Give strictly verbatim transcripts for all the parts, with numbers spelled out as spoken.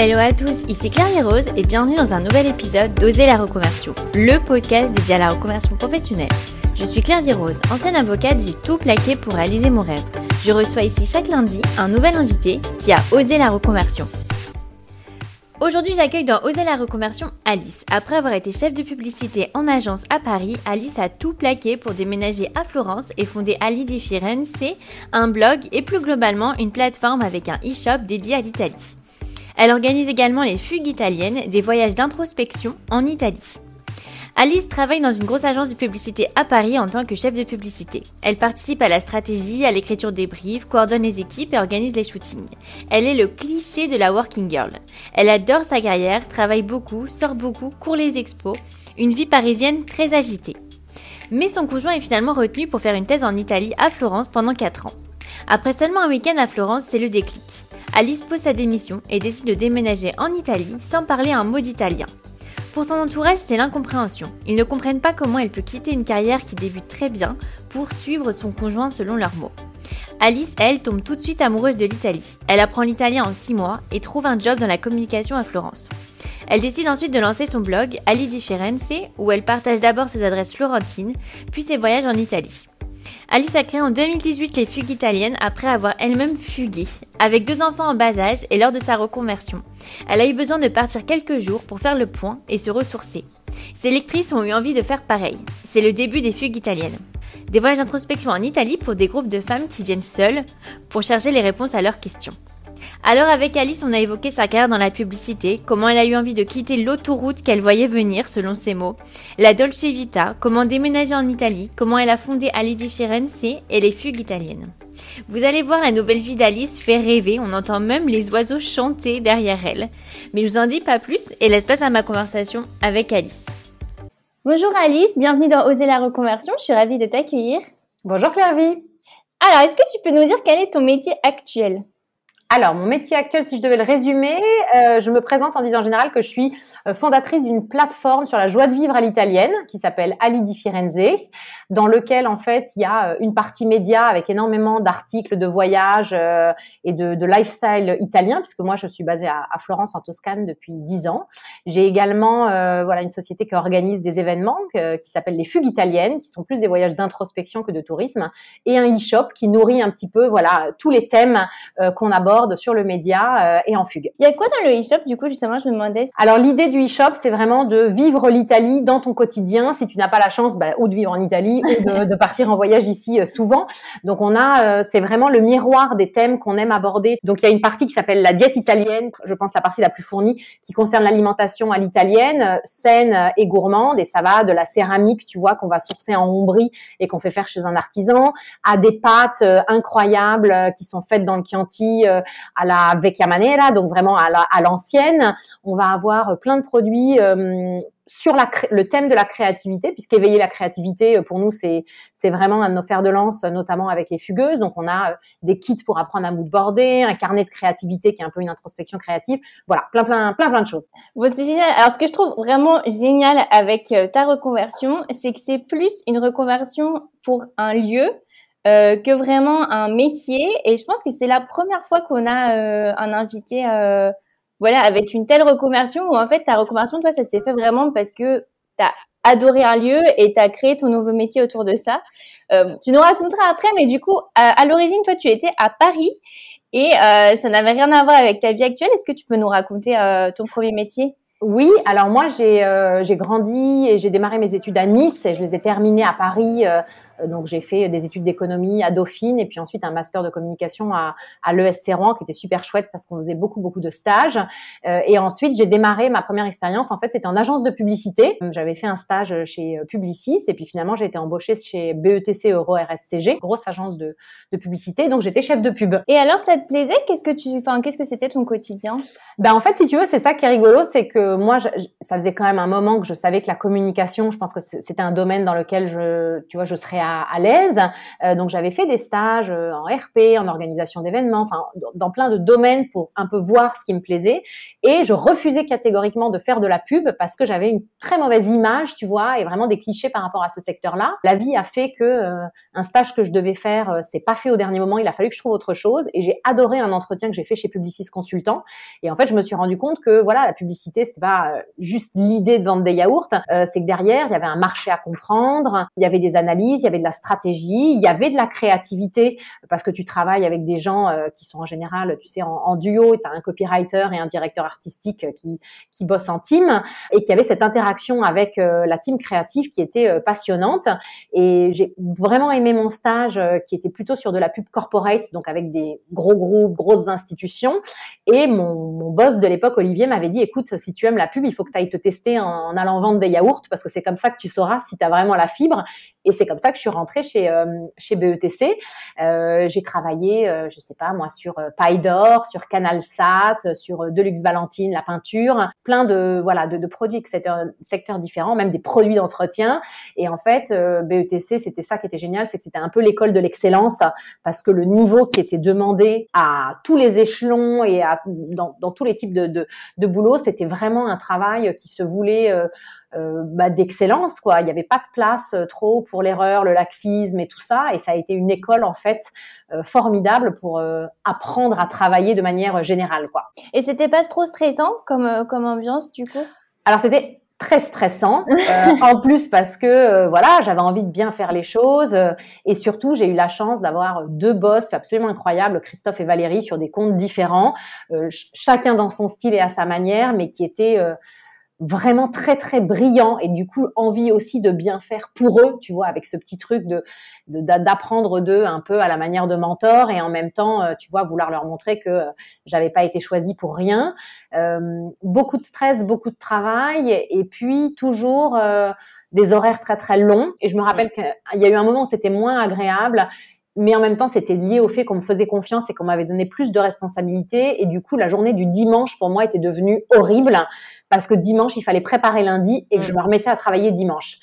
Hello à tous, ici Clervie Rose et bienvenue dans un nouvel épisode d'Oser la Reconversion, le podcast dédié à la reconversion professionnelle. Je suis Clervie Rose, ancienne avocate, j'ai tout plaqué pour réaliser mon rêve. Je reçois ici chaque lundi un nouvel invité qui a osé la reconversion. Aujourd'hui, j'accueille dans Oser la Reconversion Alice. Après avoir été chef de publicité en agence à Paris, Alice a tout plaqué pour déménager à Florence et fonder Ali di Firenze, un blog et plus globalement une plateforme avec un e-shop dédié à l'Italie. Elle organise également les Fugues italiennes, des voyages d'introspection en Italie. Alice travaille dans une grosse agence de publicité à Paris en tant que chef de publicité. Elle participe à la stratégie, à l'écriture des briefs, coordonne les équipes et organise les shootings. Elle est le cliché de la working girl. Elle adore sa carrière, travaille beaucoup, sort beaucoup, court les expos, une vie parisienne très agitée. Mais son conjoint est finalement retenu pour faire une thèse en Italie à Florence pendant quatre ans. Après seulement un week-end à Florence, c'est le déclic. Alice pose sa démission et décide de déménager en Italie sans parler un mot d'italien. Pour son entourage, c'est l'incompréhension. Ils ne comprennent pas comment elle peut quitter une carrière qui débute très bien pour suivre son conjoint selon leurs mots. Alice, elle, tombe tout de suite amoureuse de l'Italie. Elle apprend l'italien en six mois et trouve un job dans la communication à Florence. Elle décide ensuite de lancer son blog Ali di Firenze où elle partage d'abord ses adresses florentines, puis ses voyages en Italie. Alice a créé en deux mille dix-huit les Fugues italiennes après avoir elle-même fugué, avec deux enfants en bas âge et lors de sa reconversion. Elle a eu besoin de partir quelques jours pour faire le point et se ressourcer. Ses lectrices ont eu envie de faire pareil. C'est le début des Fugues italiennes. Des voyages d'introspection en Italie pour des groupes de femmes qui viennent seules pour chercher les réponses à leurs questions. Alors avec Alice, on a évoqué sa carrière dans la publicité, comment elle a eu envie de quitter l'autoroute qu'elle voyait venir, selon ses mots, la Dolce Vita, comment déménager en Italie, comment elle a fondé Ali di Firenze et les Fugues italiennes. Vous allez voir, la nouvelle vie d'Alice fait rêver, on entend même les oiseaux chanter derrière elle. Mais je vous en dis pas plus et laisse place à ma conversation avec Alice. Bonjour Alice, bienvenue dans Oser la Reconversion, je suis ravie de t'accueillir. Bonjour Clervie. Alors, est-ce que tu peux nous dire quel est ton métier actuel ? Alors, mon métier actuel, si je devais le résumer, euh, je me présente en disant en général que je suis fondatrice d'une plateforme sur la joie de vivre à l'italienne qui s'appelle Ali di Firenze, dans lequel, en fait, il y a une partie média avec énormément d'articles de voyage euh, et de, de lifestyle italien, puisque moi, je suis basée à, à Florence, en Toscane, depuis dix ans. J'ai également euh, voilà, une société qui organise des événements euh, qui s'appelle les Fugues italiennes, qui sont plus des voyages d'introspection que de tourisme, et un e-shop qui nourrit un petit peu voilà, tous les thèmes euh, qu'on aborde sur le média euh, et en fugue. Il y a quoi dans le e-shop du coup justement, je me demandais. Alors l'idée du e-shop, c'est vraiment de vivre l'Italie dans ton quotidien si tu n'as pas la chance bah, ou de vivre en Italie ou de, de partir en voyage ici euh, souvent. Donc on a, euh, c'est vraiment le miroir des thèmes qu'on aime aborder. Donc il y a une partie qui s'appelle la diète italienne, je pense la partie la plus fournie qui concerne l'alimentation à l'italienne, euh, saine et gourmande, et ça va de la céramique, tu vois, qu'on va sourcer en Ombrie et qu'on fait faire chez un artisan, à des pâtes euh, incroyables euh, qui sont faites dans le Chianti euh, à la Vecchia Manera, donc vraiment à, la, à l'ancienne. On va avoir plein de produits euh, sur la, le thème de la créativité, puisqu'éveiller la créativité, pour nous, c'est, c'est vraiment un de nos fers de lance, notamment avec les fugueuses. Donc, on a des kits pour apprendre à moodboarder, un carnet de créativité qui est un peu une introspection créative. Voilà, plein, plein, plein, plein de choses. Bon, c'est génial. Alors, ce que je trouve vraiment génial avec ta reconversion, c'est que c'est plus une reconversion pour un lieu, Euh, que vraiment un métier, et je pense que c'est la première fois qu'on a euh, un invité euh, voilà, avec une telle reconversion où en fait ta reconversion, toi, ça s'est fait vraiment parce que t'as adoré un lieu et t'as créé ton nouveau métier autour de ça. Euh, tu nous raconteras après, mais du coup, à, à l'origine, toi, tu étais à Paris et euh, ça n'avait rien à voir avec ta vie actuelle. Est-ce que tu peux nous raconter euh, ton premier métier ? Oui, alors moi j'ai euh, j'ai grandi et j'ai démarré mes études à Nice et je les ai terminées à Paris. Euh, donc j'ai fait des études d'économie à Dauphine et puis ensuite un master de communication à à l'E S C Rouen qui était super chouette parce qu'on faisait beaucoup beaucoup de stages. Euh, et ensuite j'ai démarré ma première expérience, en fait c'était en agence de publicité. J'avais fait un stage chez Publicis et puis finalement j'ai été embauchée chez B E T C Euro R S C G, grosse agence de de publicité. Donc j'étais chef de pub. Et alors ça te plaisait ? Qu'est-ce que tu, enfin qu'est-ce que c'était ton quotidien ? Ben en fait si tu veux c'est ça qui est rigolo, c'est que moi, je, ça faisait quand même un moment que je savais que la communication, je pense que c'était un domaine dans lequel je, tu vois, je serais à, à l'aise. Euh, donc, j'avais fait des stages en R P, en organisation d'événements, enfin, dans plein de domaines pour un peu voir ce qui me plaisait. Et je refusais catégoriquement de faire de la pub parce que j'avais une très mauvaise image, tu vois, et vraiment des clichés par rapport à ce secteur-là. La vie a fait que euh, un stage que je devais faire, euh, c'est pas fait au dernier moment. Il a fallu que je trouve autre chose. Et j'ai adoré un entretien que j'ai fait chez Publicis Consultant. Et en fait, je me suis rendu compte que voilà, la publicité, c'était pas euh, juste l'idée de vendre des yaourts. Euh, c'est que derrière, il y avait un marché à comprendre, il y avait des analyses, il y avait de la stratégie, il y avait de la créativité, parce que tu travailles avec des gens euh, qui sont en général, tu sais, en, en duo, et tu as un copywriter et un directeur artistique qui, qui bossent en team, et qu'il y avait cette interaction avec euh, la team créative qui était euh, passionnante. Et j'ai vraiment aimé mon stage euh, qui était plutôt sur de la pub corporate, donc avec des gros groupes, grosses institutions. Et mon, mon boss de l'époque, Olivier, m'avait dit, écoute, si tu aimes la pub, il faut que tu ailles te tester en, en allant vendre des yaourts, parce que c'est comme ça que tu sauras si tu as vraiment la fibre. Et c'est comme ça que je suis rentrée chez euh, chez B E T C. Euh, j'ai travaillé, euh, je sais pas moi, sur euh, Paille d'Or, sur Canal Sat, sur euh, Deluxe Valentine, la peinture, plein de voilà de, de produits secteurs secteurs différents, même des produits d'entretien. Et en fait, euh, B E T C, c'était ça qui était génial, c'est que c'était un peu l'école de l'excellence, parce que le niveau qui était demandé à tous les échelons et à dans, dans tous les types de de, de boulot, c'était vraiment un travail qui se voulait euh, Euh, bah, d'excellence, quoi. Il n'y avait pas de place euh, trop pour l'erreur, le laxisme et tout ça. Et ça a été une école, en fait, euh, formidable pour euh, apprendre à travailler de manière générale, quoi. Et c'était pas trop stressant comme, euh, comme ambiance, du coup? Alors, c'était très stressant, euh, en plus parce que euh, voilà, j'avais envie de bien faire les choses, euh, et surtout j'ai eu la chance d'avoir deux boss absolument incroyables, Christophe et Valérie, sur des comptes différents, euh, ch- chacun dans son style et à sa manière, mais qui étaient euh, vraiment très très brillant, et du coup envie aussi de bien faire pour eux, tu vois, avec ce petit truc de, de d'apprendre d'eux un peu à la manière de mentor, et en même temps tu vois vouloir leur montrer que j'avais pas été choisie pour rien. Euh, beaucoup de stress, beaucoup de travail, et puis toujours euh, des horaires très très longs. Et je me rappelle qu'il y a eu un moment où c'était moins agréable, mais en même temps, c'était lié au fait qu'on me faisait confiance et qu'on m'avait donné plus de responsabilités. Et du coup, la journée du dimanche, pour moi, était devenue horrible, parce que dimanche, il fallait préparer lundi, et que je me remettais à travailler dimanche.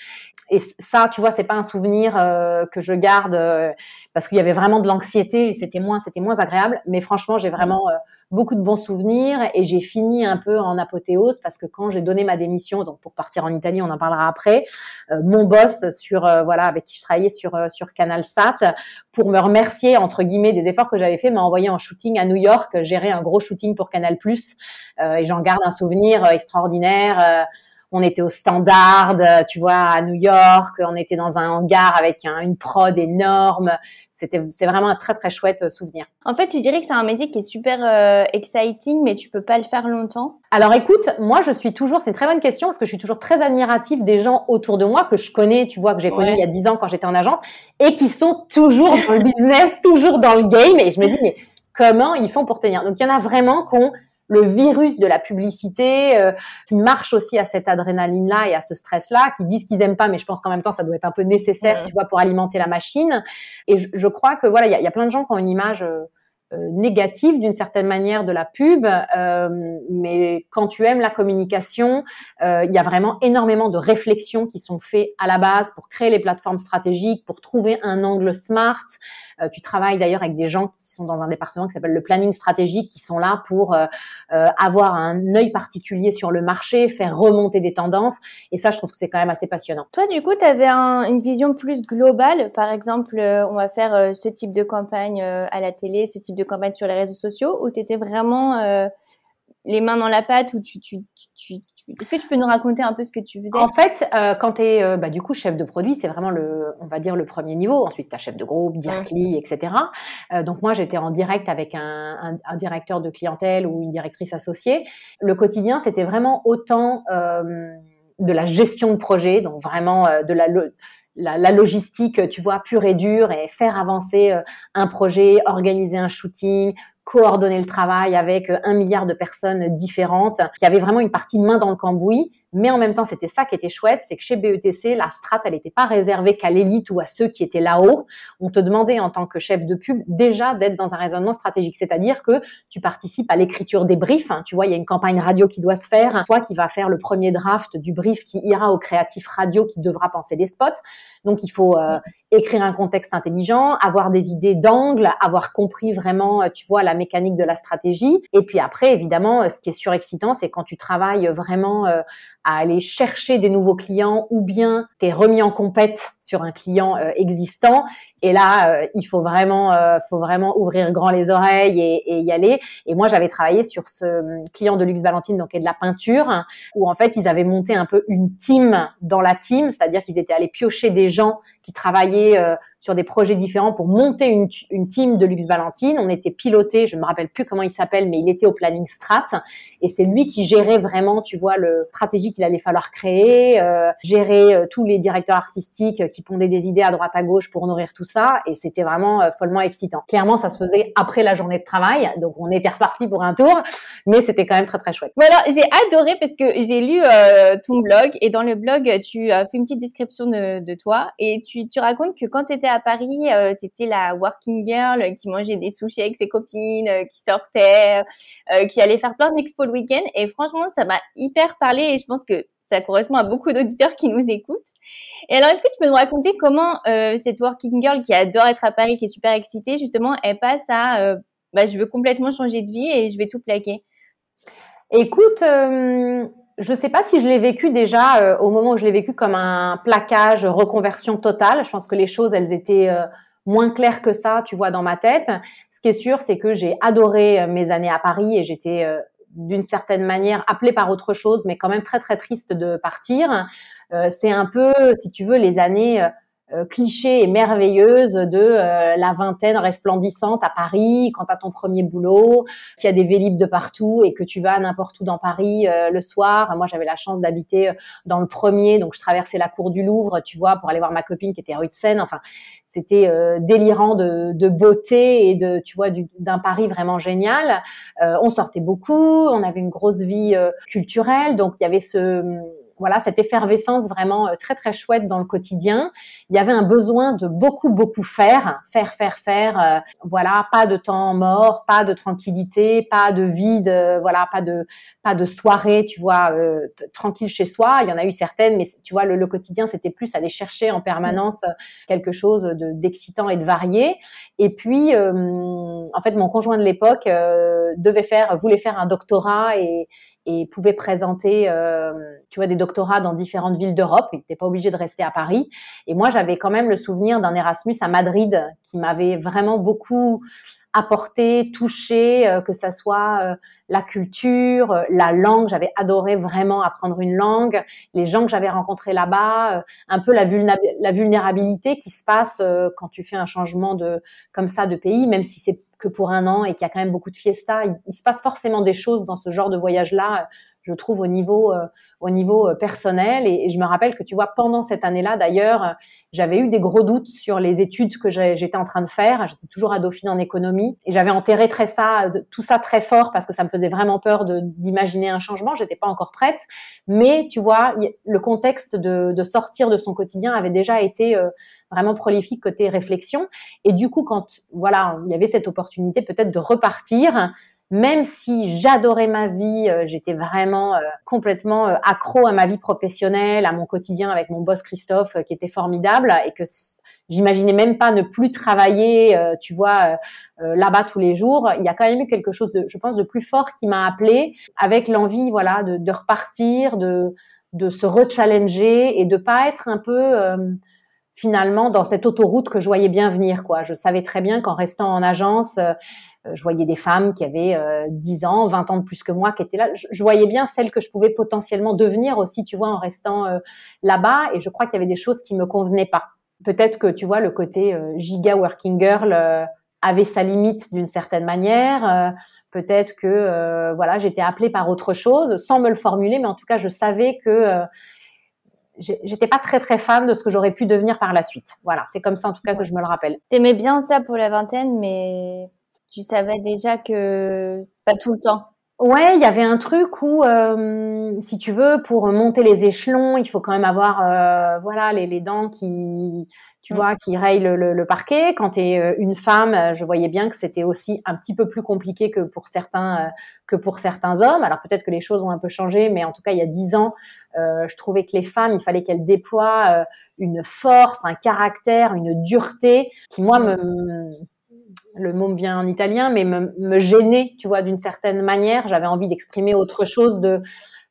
Et ça, tu vois, c'est pas un souvenir euh, que je garde, euh, parce qu'il y avait vraiment de l'anxiété, et c'était moins, c'était moins agréable. Mais franchement, j'ai vraiment euh, beaucoup de bons souvenirs, et j'ai fini un peu en apothéose, parce que quand j'ai donné ma démission, donc pour partir en Italie, on en parlera après, euh, mon boss sur euh, voilà, avec qui je travaillais sur euh, sur Canal Sat, pour me remercier entre guillemets des efforts que j'avais fait, m'a envoyé en shooting à New York, gérer un gros shooting pour Canal plus, euh, et j'en garde un souvenir extraordinaire. Euh, On était au Standard, tu vois, à New York. On était dans un hangar avec un, une prod énorme. C'était, c'est vraiment un très, très chouette souvenir. En fait, tu dirais que c'est un métier qui est super euh, exciting, mais tu peux pas le faire longtemps. Alors, écoute, moi, je suis toujours... C'est une très bonne question, parce que je suis toujours très admirative des gens autour de moi que je connais, tu vois, que j'ai connu ouais. il y a dix ans quand j'étais en agence, et qui sont toujours dans le business, toujours dans le game. Et je me dis, mais comment ils font pour tenir? Donc, il y en a vraiment qui ont le virus de la publicité, euh, qui marche aussi à cette adrénaline-là et à ce stress-là, qui disent qu'ils aiment pas, mais je pense qu'en même temps, ça doit être un peu nécessaire, mmh. tu vois, pour alimenter la machine. Et je, je crois que, voilà, il y, y a plein de gens qui ont une image euh, euh, négative, d'une certaine manière, de la pub, euh, mais quand tu aimes la communication, il euh, y a vraiment énormément de réflexions qui sont faites à la base pour créer les plateformes stratégiques, pour trouver un angle smart. Euh, tu travailles d'ailleurs avec des gens qui sont dans un département qui s'appelle le planning stratégique, qui sont là pour euh, euh, avoir un œil particulier sur le marché, faire remonter des tendances. Et ça, je trouve que c'est quand même assez passionnant. Toi, du coup, tu avais un, une vision plus globale. Par exemple, euh, on va faire euh, ce type de campagne euh, à la télé, ce type de campagne sur les réseaux sociaux, où tu étais vraiment euh, les mains dans la pâte, où tu... tu, tu, tu... Est-ce que tu peux nous raconter un peu ce que tu faisais? En fait, euh, quand tu es euh, bah, du coup chef de produit, c'est vraiment le, on va dire le premier niveau. Ensuite, tu as chef de groupe, directly, et cetera. Euh, donc moi, j'étais en direct avec un, un, un directeur de clientèle ou une directrice associée. Le quotidien, c'était vraiment autant euh, de la gestion de projet, donc vraiment euh, de la... Le, La, la logistique, tu vois, pure et dure, et faire avancer euh, un projet, organiser un shooting, coordonner le travail avec euh, un milliard de personnes différentes, qui avaient vraiment une partie main dans le cambouis, Mais en même temps, c'était ça qui était chouette, c'est que chez B E T C, la strate, elle n'était pas réservée qu'à l'élite ou à ceux qui étaient là-haut. On te demandait en tant que chef de pub déjà d'être dans un raisonnement stratégique, c'est-à-dire que tu participes à l'écriture des briefs. Hein. Tu vois, il y a une campagne radio qui doit se faire, toi qui vas faire le premier draft du brief qui ira au créatif radio qui devra penser les spots. Donc, il faut euh, écrire un contexte intelligent, avoir des idées d'angle, avoir compris vraiment, tu vois, la mécanique de la stratégie. Et puis après, évidemment, ce qui est surexcitant, c'est quand tu travailles vraiment euh, à aller chercher des nouveaux clients ou bien t'es remis en compète sur un client euh, existant. Et là, euh, il faut vraiment, euh, faut vraiment ouvrir grand les oreilles et, et y aller. Et moi, j'avais travaillé sur ce client de Deluxe Valentine, donc et de la peinture, hein, où en fait, ils avaient monté un peu une team dans la team, c'est-à-dire qu'ils étaient allés piocher des gens qui travaillaient euh, sur des projets différents pour monter une, une team de Deluxe Valentine. On était piloté, je ne me rappelle plus comment il s'appelle, mais il était au planning strat et c'est lui qui gérait vraiment, tu vois, le stratégie qu'il allait falloir créer, euh, gérer euh, tous les directeurs artistiques euh, qui pondaient des idées à droite à gauche pour nourrir tout ça et c'était vraiment euh, follement excitant. Clairement, ça se faisait après la journée de travail, donc on était reparti pour un tour, mais c'était quand même très très chouette. Mais alors, j'ai adoré parce que j'ai lu euh, ton blog et dans le blog, tu as euh, fait une petite description de, de toi et tu, tu racontes que quand tu étais à Paris, euh, tu étais la working girl qui mangeait des sushis avec ses copines, euh, qui sortait, euh, qui allait faire plein d'expos le week-end et franchement, ça m'a hyper parlé et je pense que ça correspond à beaucoup d'auditeurs qui nous écoutent. Et alors, est-ce que tu peux nous raconter comment euh, cette working girl qui adore être à Paris, qui est super excitée, justement, elle passe à euh, bah, « je veux complètement changer de vie et je vais tout plaquer ». Écoute, euh, je ne sais pas si je l'ai vécu déjà euh, au moment où je l'ai vécu comme un plaquage, reconversion totale. Je pense que les choses, elles étaient... Euh, moins clair que ça, tu vois, dans ma tête. Ce qui est sûr, c'est que j'ai adoré mes années à Paris et j'étais euh, d'une certaine manière appelée par autre chose, mais quand même très, très triste de partir. Euh, c'est un peu, si tu veux, les années euh, clichés et merveilleuses de euh, la vingtaine resplendissante à Paris, quand t'as ton premier boulot, qu'il y a des vélib de partout et que tu vas n'importe où dans Paris euh, le soir. Moi, j'avais la chance d'habiter dans le premier, donc je traversais la cour du Louvre, tu vois, pour aller voir ma copine qui était rue de Seine, enfin... C'était euh, délirant de, de beauté et de, tu vois, du, d'un Paris vraiment génial. Euh, on sortait beaucoup, on avait une grosse vie euh, culturelle, donc il y avait ce, voilà, cette effervescence vraiment euh, très très chouette dans le quotidien. Il y avait un besoin de beaucoup beaucoup faire, faire faire faire. Euh, voilà, pas de temps mort, pas de tranquillité, pas de vide, euh, voilà, pas de pas de soirée, tu vois, euh, tranquille chez soi. Il y en a eu certaines, mais tu vois, le, le quotidien c'était plus aller chercher en permanence quelque chose de d'excitant et de varié. Et puis, euh, en fait, mon conjoint de l'époque euh, devait faire, voulait faire un doctorat et, et pouvait présenter, euh, tu vois, des doctorats dans différentes villes d'Europe. Il n'était pas obligé de rester à Paris. Et moi, j'avais quand même le souvenir d'un Erasmus à Madrid qui m'avait vraiment beaucoup apporté, touché, euh, que ça soit euh, la culture, euh, la langue. J'avais adoré vraiment apprendre une langue, les gens que j'avais rencontrés là-bas, euh, un peu la, vulna- la vulnérabilité qui se passe euh, quand tu fais un changement de comme ça de pays, même si c'est que pour un an et qu'il y a quand même beaucoup de fiesta. Il, il se passe forcément des choses dans ce genre de voyage-là, euh, je trouve, au niveau euh, au niveau euh, personnel. Et, et je me rappelle que, tu vois, pendant cette année-là, d'ailleurs, euh, j'avais eu des gros doutes sur les études que j'ai, j'étais en train de faire. J'étais toujours à Dauphine en économie. Et j'avais enterré très ça, de, tout ça très fort parce que ça me faisait vraiment peur de, d'imaginer un changement. J'étais pas encore prête. Mais, tu vois, y, le contexte de, de sortir de son quotidien avait déjà été euh, vraiment prolifique côté réflexion. Et du coup, quand, voilà, il y avait cette opportunité peut-être de repartir, même si j'adorais ma vie, euh, j'étais vraiment euh, complètement euh, accro à ma vie professionnelle, à mon quotidien avec mon boss Christophe euh, qui était formidable et que c- j'imaginais même pas ne plus travailler, euh, tu vois, euh, là-bas tous les jours. Il y a quand même eu quelque chose, de, je pense, de plus fort qui m'a appelée avec l'envie, voilà, de, de repartir, de, de se re-challenger et de pas être un peu... Euh, finalement, dans cette autoroute que je voyais bien venir, quoi. Je savais très bien qu'en restant en agence, euh, je voyais des femmes qui avaient euh, dix ans, vingt ans de plus que moi qui étaient là. Je, je voyais bien celles que je pouvais potentiellement devenir aussi, tu vois, en restant euh, là-bas. Et je crois qu'il y avait des choses qui me convenaient pas. Peut-être que, tu vois, le côté euh, giga working girl euh, avait sa limite d'une certaine manière. Euh, peut-être que, euh, voilà, j'étais appelée par autre chose, sans me le formuler, mais en tout cas, je savais que... Euh, j'étais pas très très fan de ce que j'aurais pu devenir par la suite. Voilà, c'est comme ça en tout cas ouais. Que je me le rappelle. T'aimais bien ça pour la vingtaine, mais tu savais déjà que pas tout le temps. Ouais, il y avait un truc où, euh, si tu veux, pour monter les échelons, il faut quand même avoir, euh, voilà, les, les dents qui, tu mmh. vois, qui rayent le, le, le parquet. Quand t'es une femme, je voyais bien que c'était aussi un petit peu plus compliqué que pour certains, euh, que pour certains hommes. Alors peut-être que les choses ont un peu changé, mais en tout cas, il y a dix ans, euh, je trouvais que les femmes, il fallait qu'elles déploient euh, une force, un caractère, une dureté qui, moi, me, me le mot me vient en italien, mais me, me gêner, tu vois, d'une certaine manière. J'avais envie d'exprimer autre chose de,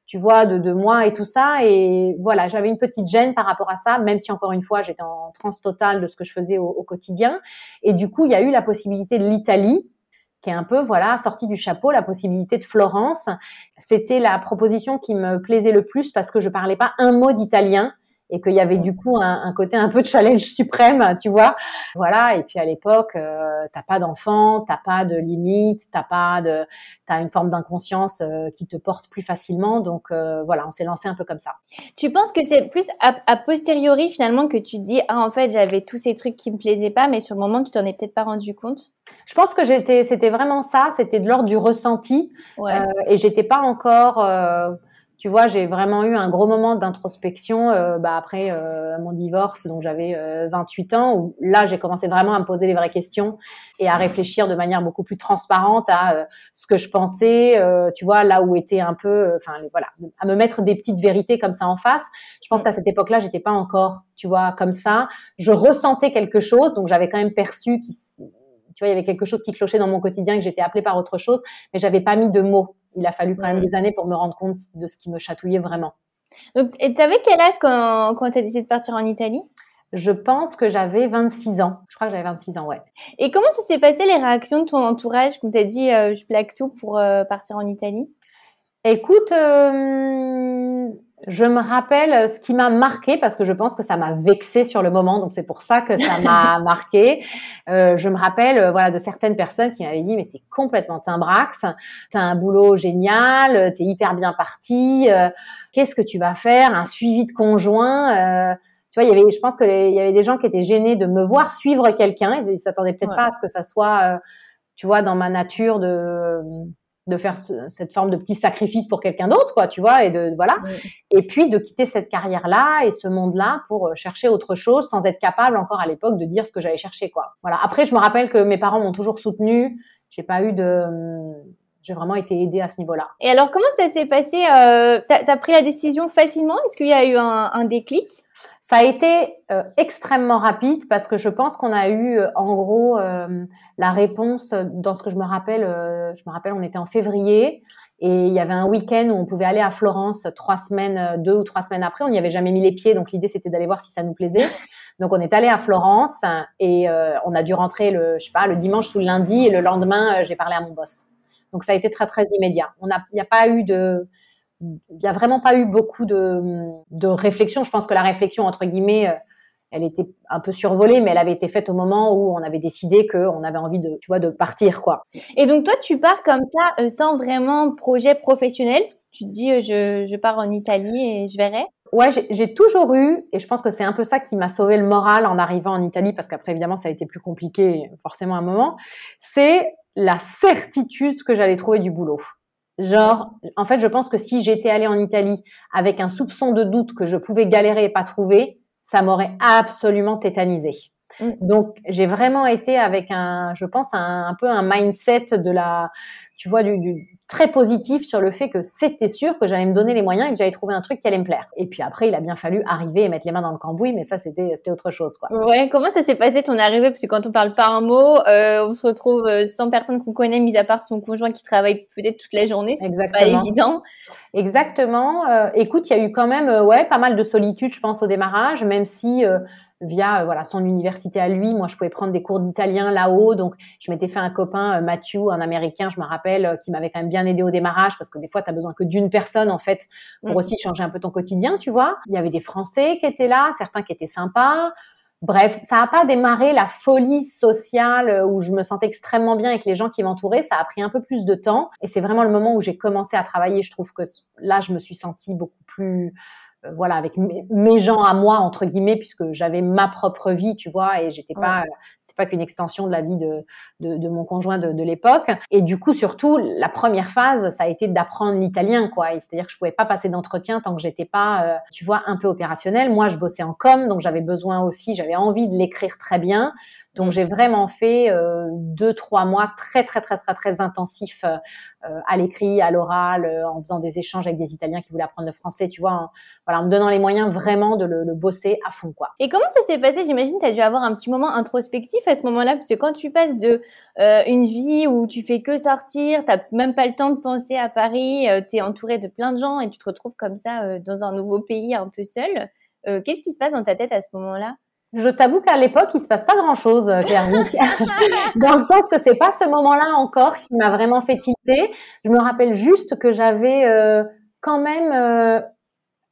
tu vois, de, de moi et tout ça. Et voilà, j'avais une petite gêne par rapport à ça, même si, encore une fois, j'étais en transe totale de ce que je faisais au, au quotidien. Et du coup, il y a eu la possibilité de l'Italie, qui est un peu, voilà, sortie du chapeau, la possibilité de Florence. C'était la proposition qui me plaisait le plus parce que je parlais pas un mot d'italien. Et qu'il y avait du coup un, un côté un peu de challenge suprême, tu vois. Voilà. Et puis à l'époque, euh, t'as pas d'enfant, t'as pas de limite, t'as pas de, t'as une forme d'inconscience euh, qui te porte plus facilement. Donc euh, voilà, on s'est lancé un peu comme ça. Tu penses que c'est plus a, a posteriori finalement que tu te dis ah en fait j'avais tous ces trucs qui me plaisaient pas, mais sur le moment tu t'en es peut-être pas rendu compte. Je pense que j'étais, c'était vraiment ça, c'était de l'ordre du ressenti, ouais. euh, et j'étais pas encore. Euh, Tu vois, j'ai vraiment eu un gros moment d'introspection euh, bah, après euh, mon divorce, donc j'avais euh, vingt-huit ans, où là, j'ai commencé vraiment à me poser les vraies questions et à réfléchir de manière beaucoup plus transparente à euh, ce que je pensais, euh, tu vois, là où était un peu, enfin euh, voilà, à me mettre des petites vérités comme ça en face. Je pense qu'à cette époque-là, j'étais pas encore, tu vois, comme ça. Je ressentais quelque chose, donc j'avais quand même perçu qu'il, tu vois, il y avait quelque chose qui clochait dans mon quotidien, que j'étais appelée par autre chose, mais j'avais pas mis de mots. Il a fallu quand même des années pour me rendre compte de ce qui me chatouillait vraiment. Donc, tu avais quel âge quand, quand tu as décidé de partir en Italie ? Je pense que j'avais vingt-six ans. Je crois que j'avais vingt-six ans, ouais. Et comment ça s'est passé les réactions de ton entourage quand tu as dit euh, « je plaque tout pour euh, partir en Italie » ? Écoute, euh, je me rappelle ce qui m'a marquée parce que je pense que ça m'a vexée sur le moment, donc c'est pour ça que ça m'a marquée. Euh, je me rappelle, euh, voilà, de certaines personnes qui m'avaient dit mais t'es complètement timbrax, t'as un boulot génial, t'es hyper bien partie, euh, qu'est-ce que tu vas faire, un suivi de conjoint. Euh, tu vois, il y avait, je pense que les, il y avait des gens qui étaient gênés de me voir suivre quelqu'un. Ils, ils s'attendaient peut-être ouais. pas à ce que ça soit, euh, tu vois, dans ma nature de euh, de faire ce, cette forme de petit sacrifice pour quelqu'un d'autre, quoi, tu vois, et de, voilà. Oui. Et puis, de quitter cette carrière-là et ce monde-là pour chercher autre chose sans être capable encore à l'époque de dire ce que j'allais chercher, quoi. Voilà. Après, je me rappelle que mes parents m'ont toujours soutenue. J'ai pas eu de, j'ai vraiment été aidée à ce niveau-là. Et alors, comment ça s'est passé? Euh, t'as, t'as pris la décision facilement? Est-ce qu'il y a eu un, un déclic? Ça a été euh, extrêmement rapide parce que je pense qu'on a eu euh, en gros euh, la réponse dans ce que je me rappelle. Euh, je me rappelle, on était en février et il y avait un week-end où on pouvait aller à Florence trois semaines, deux ou trois semaines après. On n'y avait jamais mis les pieds, donc l'idée c'était d'aller voir si ça nous plaisait. Donc on est allé à Florence et euh, on a dû rentrer le, je sais pas, le dimanche ou le lundi et le lendemain euh, j'ai parlé à mon boss. Donc ça a été très très immédiat. On a, il n'y a pas eu de Il n'y a vraiment pas eu beaucoup de, de réflexion. Je pense que la réflexion, entre guillemets, elle était un peu survolée, mais elle avait été faite au moment où on avait décidé qu'on avait envie de, tu vois, de partir, quoi. Et donc, toi, tu pars comme ça, sans vraiment projet professionnel. Tu te dis, je, je pars en Italie et je verrai. Ouais, j'ai, j'ai toujours eu, et je pense que c'est un peu ça qui m'a sauvé le moral en arrivant en Italie, parce qu'après, évidemment, ça a été plus compliqué, forcément, à un moment. C'est la certitude que j'allais trouver du boulot. Genre, en fait, je pense que si j'étais allée en Italie avec un soupçon de doute que je pouvais galérer et pas trouver, ça m'aurait absolument tétanisée. Mmh. Donc, j'ai vraiment été avec un, je pense, un, un peu un mindset de la, tu vois, du, du très positif sur le fait que c'était sûr que j'allais me donner les moyens et que j'allais trouver un truc qui allait me plaire. Et puis après, il a bien fallu arriver et mettre les mains dans le cambouis, mais ça, c'était, c'était autre chose, quoi. Ouais, comment ça s'est passé ton arrivée? Parce que quand on parle pas un mot, euh, on se retrouve sans personne qu'on connaît, mis à part son conjoint qui travaille peut-être toute la journée. C'est Exactement. Pas évident. Exactement. Euh, écoute, il y a eu quand même, euh, ouais, pas mal de solitude, je pense, au démarrage, même si, euh, via euh, voilà son université à lui, moi je pouvais prendre des cours d'italien là-haut, donc je m'étais fait un copain, euh, Matthew, un Américain, je me rappelle, euh, qui m'avait quand même bien aidé au démarrage parce que des fois t'as besoin que d'une personne en fait pour mmh. aussi changer un peu ton quotidien, tu vois. Il y avait des Français qui étaient là, certains qui étaient sympas. Bref, ça a pas démarré la folie sociale où je me sentais extrêmement bien avec les gens qui m'entouraient. Ça a pris un peu plus de temps et c'est vraiment le moment où j'ai commencé à travailler. Je trouve que là je me suis sentie beaucoup plus euh, voilà, avec mes, mes gens à moi, entre guillemets, puisque j'avais ma propre vie, tu vois, et j'étais pas, ouais. c'était pas qu'une extension de la vie de, de, de mon conjoint de, de l'époque. Et du coup, surtout, la première phase, ça a été d'apprendre l'italien, quoi. Et c'est-à-dire que je pouvais pas passer d'entretien tant que j'étais pas, euh, tu vois, un peu opérationnelle. Moi, je bossais en com, donc j'avais besoin aussi, j'avais envie de l'écrire très bien. Donc, j'ai vraiment fait euh, deux, trois mois très, très, très, très, très intensifs euh, à l'écrit, à l'oral, euh, en faisant des échanges avec des Italiens qui voulaient apprendre le français, tu vois, en, voilà, en me donnant les moyens vraiment de le, le bosser à fond, quoi. Et comment ça s'est passé? J'imagine que tu as dû avoir un petit moment introspectif à ce moment-là, parce que quand tu passes de euh, une vie où tu fais que sortir, tu n'as même pas le temps de penser à Paris, euh, tu es entouré de plein de gens et tu te retrouves comme ça euh, dans un nouveau pays un peu seul, euh, qu'est-ce qui se passe dans ta tête à ce moment-là? Je t'avoue qu'à l'époque, il se passe pas grand-chose, Clervie. Dans le sens que c'est pas ce moment-là encore qui m'a vraiment fait tilter. Je me rappelle juste que j'avais euh, quand même euh,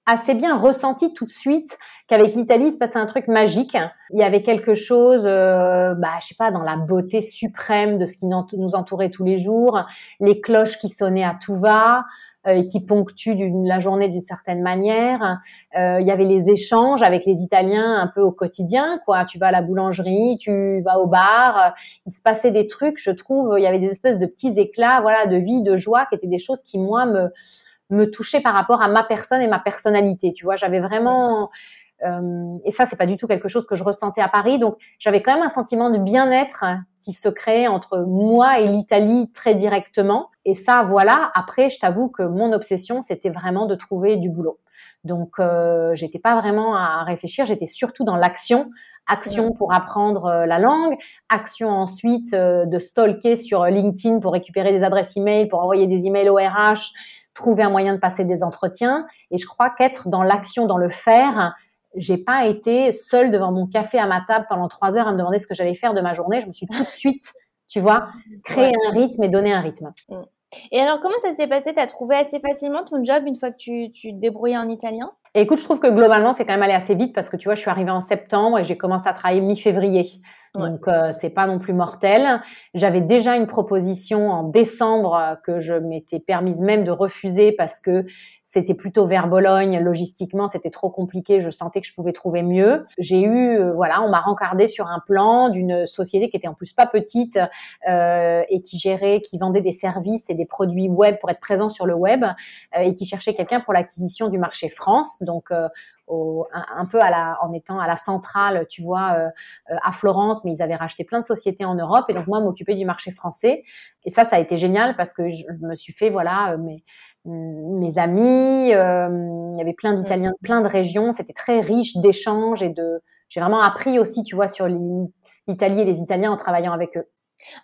assez bien ressenti tout de suite qu'avec l'Italie, il se passait un truc magique. Il y avait quelque chose, euh, bah, je sais pas, dans la beauté suprême de ce qui nous entourait tous les jours, les cloches qui sonnaient à tout va. Euh, qui ponctue d'une, la journée d'une certaine manière. Euh, il y avait les échanges avec les Italiens un peu au quotidien, quoi. Tu vas à la boulangerie, tu vas au bar. Euh, il se passait des trucs, je trouve. Il y avait des espèces de petits éclats, voilà, de vie, de joie, qui étaient des choses qui, moi, me me touchaient par rapport à ma personne et ma personnalité. Tu vois, j'avais vraiment. Euh, et ça, c'est pas du tout quelque chose que je ressentais à Paris. Donc, j'avais quand même un sentiment de bien-être qui se créait entre moi et l'Italie très directement. Et ça, voilà. Après, je t'avoue que mon obsession, c'était vraiment de trouver du boulot. Donc, euh, j'étais pas vraiment à réfléchir. J'étais surtout dans l'action. Action pour apprendre la langue. Action ensuite euh, de stalker sur LinkedIn pour récupérer des adresses email, pour envoyer des emails au R H, trouver un moyen de passer des entretiens. Et je crois qu'être dans l'action, dans le faire, j'ai pas été seule devant mon café à ma table pendant trois heures à me demander ce que j'allais faire de ma journée. Je me suis tout de suite, tu vois, créé ouais. un rythme et donné un rythme. Et alors, comment ça s'est passé? Tu as trouvé assez facilement ton job une fois que tu, tu te débrouillais en italien? Et écoute, je trouve que globalement, c'est quand même allé assez vite parce que tu vois, je suis arrivée en septembre et j'ai commencé à travailler mi-février. Ouais. Donc, euh, c'est pas non plus mortel. J'avais déjà une proposition en décembre que je m'étais permise même de refuser parce que c'était plutôt vers Bologne. Logistiquement, c'était trop compliqué. Je sentais que je pouvais trouver mieux. J'ai eu, euh, voilà, on m'a rencardée sur un plan d'une société qui était en plus pas petite euh, et qui gérait, qui vendait des services et des produits web pour être présent sur le web euh, et qui cherchait quelqu'un pour l'acquisition du marché France. Donc, euh, Au, un, un peu à la, en étant à la centrale, tu vois, euh, euh, à Florence, mais ils avaient racheté plein de sociétés en Europe. Et donc, moi, m'occuper du marché français. Et ça, ça a été génial parce que je me suis fait, voilà, euh, mes, mes amis. Euh, il y avait plein d'Italiens, plein de régions. C'était très riche d'échanges et de. J'ai vraiment appris aussi, tu vois, sur l'Italie et les Italiens en travaillant avec eux.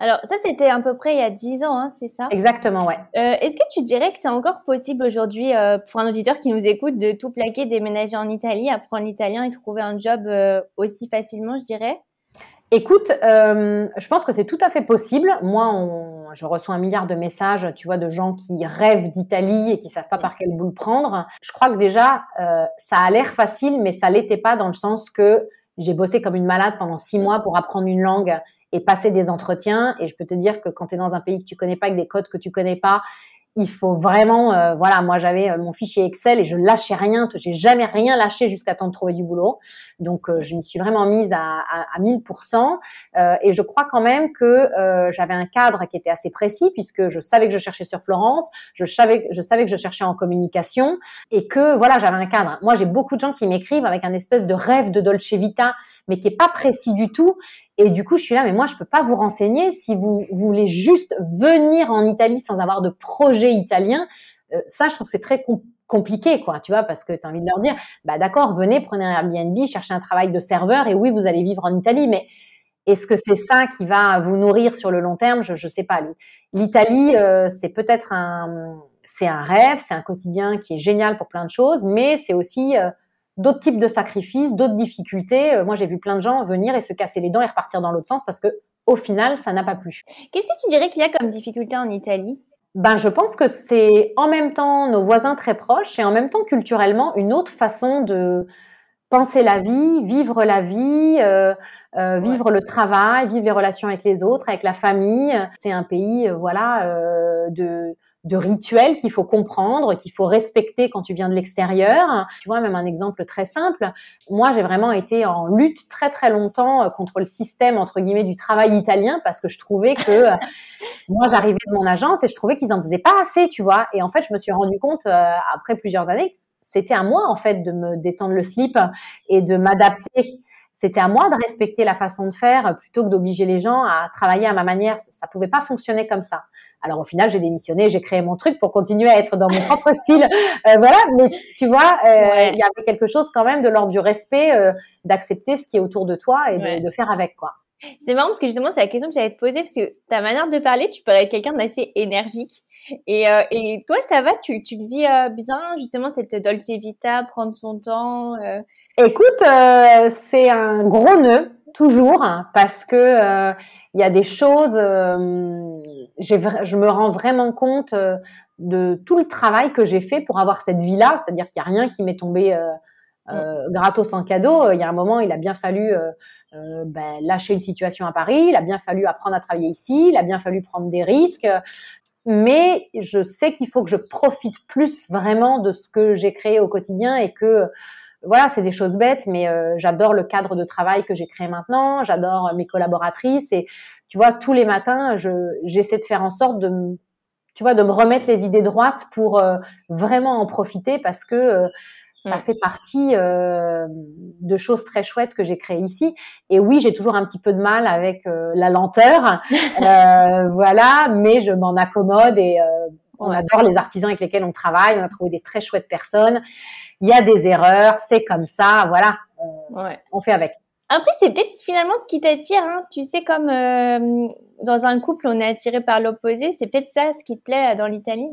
Alors, ça, c'était à peu près il y a dix ans, hein, c'est ça? Exactement, ouais. Euh, est-ce que tu dirais que c'est encore possible aujourd'hui, euh, pour un auditeur qui nous écoute, de tout plaquer, déménager en Italie, apprendre l'italien et trouver un job euh, aussi facilement, je dirais? Écoute, euh, je pense que c'est tout à fait possible. Moi, on, je reçois un milliard de messages, tu vois, de gens qui rêvent d'Italie et qui savent pas par quelle boule prendre. Je crois que déjà, euh, ça a l'air facile, mais ça l'était pas dans le sens que j'ai bossé comme une malade pendant six mois pour apprendre une langue et passer des entretiens. Et je peux te dire que quand tu es dans un pays que tu connais pas, avec des codes que tu connais pas, il faut vraiment… Euh, voilà, moi, j'avais mon fichier Excel et je lâchais rien. J'ai jamais rien lâché jusqu'à temps de trouver du boulot. Donc, euh, je m'y suis vraiment mise à, à, à mille pour cent. Euh, et je crois quand même que euh, j'avais un cadre qui était assez précis puisque je savais que je cherchais sur Florence, je savais, je savais que je cherchais en communication et que, voilà, j'avais un cadre. Moi, j'ai beaucoup de gens qui m'écrivent avec un espèce de rêve de Dolce Vita mais qui est pas précis du tout. Et du coup, je suis là, mais moi, je peux pas vous renseigner. Si vous, vous voulez juste venir en Italie sans avoir de projet italien, euh, ça, je trouve que c'est très com- compliqué, quoi, tu vois, parce que t'as envie de leur dire, bah, d'accord, venez, prenez un Airbnb, cherchez un travail de serveur, et oui, vous allez vivre en Italie, mais est-ce que c'est ça qui va vous nourrir sur le long terme? Je, je sais pas. L'Italie, euh, c'est peut-être un, c'est un rêve, c'est un quotidien qui est génial pour plein de choses, mais c'est aussi, euh, d'autres types de sacrifices, d'autres difficultés. Moi, j'ai vu plein de gens venir et se casser les dents et repartir dans l'autre sens parce que, au final, ça n'a pas plu. Qu'est-ce que tu dirais qu'il y a comme difficulté en Italie? Ben, je pense que c'est en même temps nos voisins très proches et en même temps culturellement une autre façon de penser la vie, vivre la vie, euh, euh, vivre ouais. le travail, vivre les relations avec les autres, avec la famille. C'est un pays, euh, voilà, euh, de de rituels qu'il faut comprendre, qu'il faut respecter quand tu viens de l'extérieur. Tu vois, même un exemple très simple. Moi, j'ai vraiment été en lutte très, très longtemps contre le système, entre guillemets, du travail italien parce que je trouvais que moi, j'arrivais de mon agence et je trouvais qu'ils en faisaient pas assez, tu vois. Et en fait, je me suis rendu compte euh, après plusieurs années que c'était à moi, en fait, de me détendre le slip et de m'adapter. C'était à moi de respecter la façon de faire plutôt que d'obliger les gens à travailler à ma manière. Ça ne pouvait pas fonctionner comme ça. Alors, au final, j'ai démissionné, j'ai créé mon truc pour continuer à être dans mon propre style. Euh, voilà, mais tu vois, euh, ouais. il y avait quelque chose quand même de l'ordre du respect, euh, d'accepter ce qui est autour de toi et de, ouais. de faire avec, quoi. C'est marrant parce que justement, c'est la question que j'allais te poser parce que ta manière de parler, tu parlais de quelqu'un d'assez énergique. Et, euh, et toi, ça va, tu, tu le vis euh, bien, justement, cette dolce vita, prendre son temps euh... Écoute, euh, c'est un gros nœud, toujours, hein, parce que euh, y a des choses, euh, j'ai, je me rends vraiment compte euh, de tout le travail que j'ai fait pour avoir cette vie-là, c'est-à-dire qu'il n'y a rien qui m'est tombé euh, euh, gratos en cadeau. Il y a un moment, il a bien fallu euh, euh, ben, lâcher une situation à Paris, il a bien fallu apprendre à travailler ici, il a bien fallu prendre des risques. Euh, Mais je sais qu'il faut que je profite plus vraiment de ce que j'ai créé au quotidien et que, voilà, c'est des choses bêtes, mais euh, j'adore le cadre de travail que j'ai créé maintenant, j'adore mes collaboratrices et, tu vois, tous les matins, je, j'essaie de faire en sorte de me, tu vois, de me remettre les idées droites pour euh, vraiment en profiter parce que euh, ça mmh. fait partie euh, de choses très chouettes que j'ai créées ici. Et oui, j'ai toujours un petit peu de mal avec euh, la lenteur, euh, voilà, mais je m'en accommode et euh, on adore les artisans avec lesquels on travaille. On a trouvé des très chouettes personnes. Il y a des erreurs, c'est comme ça, voilà, on, ouais. on fait avec. Après, c'est peut-être finalement ce qui t'attire, hein. Tu sais, comme euh, dans un couple, on est attiré par l'opposé. C'est peut-être ça ce qui te plaît dans l'Italie.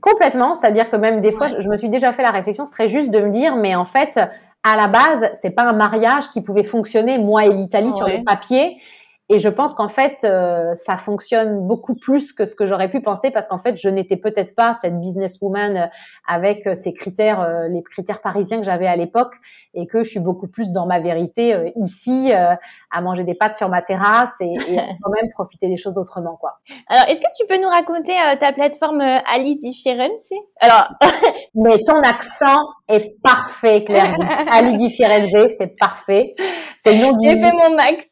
Complètement, c'est-à-dire que même des fois, je me suis déjà fait la réflexion, c'est très juste de me dire, mais en fait, à la base, c'est pas un mariage qui pouvait fonctionner, moi et l'Italie, oh, sur ouais. le papier. Et je pense qu'en fait, euh, ça fonctionne beaucoup plus que ce que j'aurais pu penser parce qu'en fait, je n'étais peut-être pas cette businesswoman avec ces critères, euh, les critères parisiens que j'avais à l'époque et que je suis beaucoup plus dans ma vérité euh, ici, euh, à manger des pâtes sur ma terrasse et, et quand même profiter des choses autrement, quoi. Alors, est-ce que tu peux nous raconter euh, ta plateforme euh, Ali di Firenze ? Alors, mais ton accent est parfait, Clervie. Ali di Firenze, c'est parfait. C'est le nom du... J'ai fait mon max.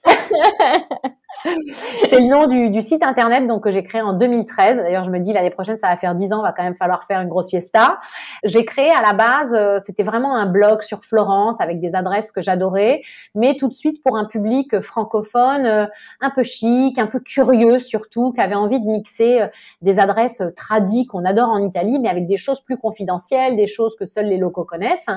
C'est le nom du, du site internet donc que j'ai créé en deux mille treize. D'ailleurs, je me dis l'année prochaine, ça va faire dix ans, va quand même falloir faire une grosse fiesta. J'ai créé à la base, euh, c'était vraiment un blog sur Florence avec des adresses que j'adorais, mais tout de suite pour un public francophone, euh, un peu chic, un peu curieux surtout, qui avait envie de mixer euh, des adresses tradies qu'on adore en Italie, mais avec des choses plus confidentielles, des choses que seuls les locaux connaissent.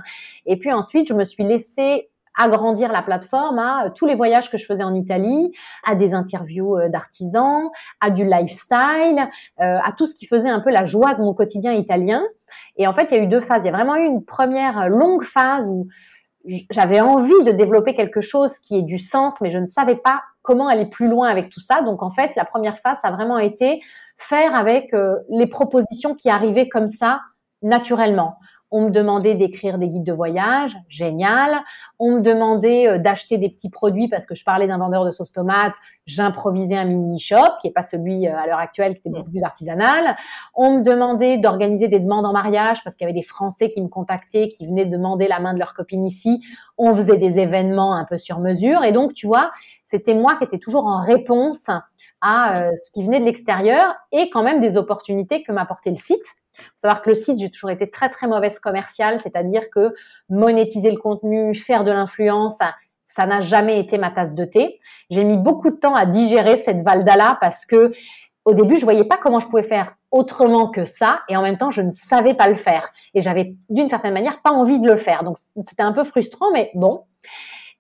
Et puis ensuite, je me suis laissée agrandir la plateforme à tous les voyages que je faisais en Italie, à des interviews d'artisans, à du lifestyle, euh, à tout ce qui faisait un peu la joie de mon quotidien italien. Et en fait, il y a eu deux phases. Il y a vraiment eu une première longue phase où j'avais envie de développer quelque chose qui ait du sens, mais je ne savais pas comment aller plus loin avec tout ça. Donc, en fait, la première phase, ça a vraiment été faire avec euh, les propositions qui arrivaient comme ça, naturellement. On me demandait d'écrire des guides de voyage, génial. On me demandait d'acheter des petits produits parce que je parlais d'un vendeur de sauce tomate. J'improvisais un mini-shop qui n'est pas celui à l'heure actuelle, qui était beaucoup plus artisanal. On me demandait d'organiser des demandes en mariage parce qu'il y avait des Français qui me contactaient, qui venaient demander la main de leur copine ici. On faisait des événements un peu sur mesure. Et donc, tu vois, c'était moi qui étais toujours en réponse à ce qui venait de l'extérieur et quand même des opportunités que m'apportait le site. Il faut savoir que le site, j'ai toujours été très, très mauvaise commerciale, c'est-à-dire que monétiser le contenu, faire de l'influence, ça, ça n'a jamais été ma tasse de thé. J'ai mis beaucoup de temps à digérer cette Valdala parce que au début, je voyais pas comment je pouvais faire autrement que ça et en même temps, je ne savais pas le faire et j'avais d'une certaine manière pas envie de le faire. Donc, c'était un peu frustrant, mais bon.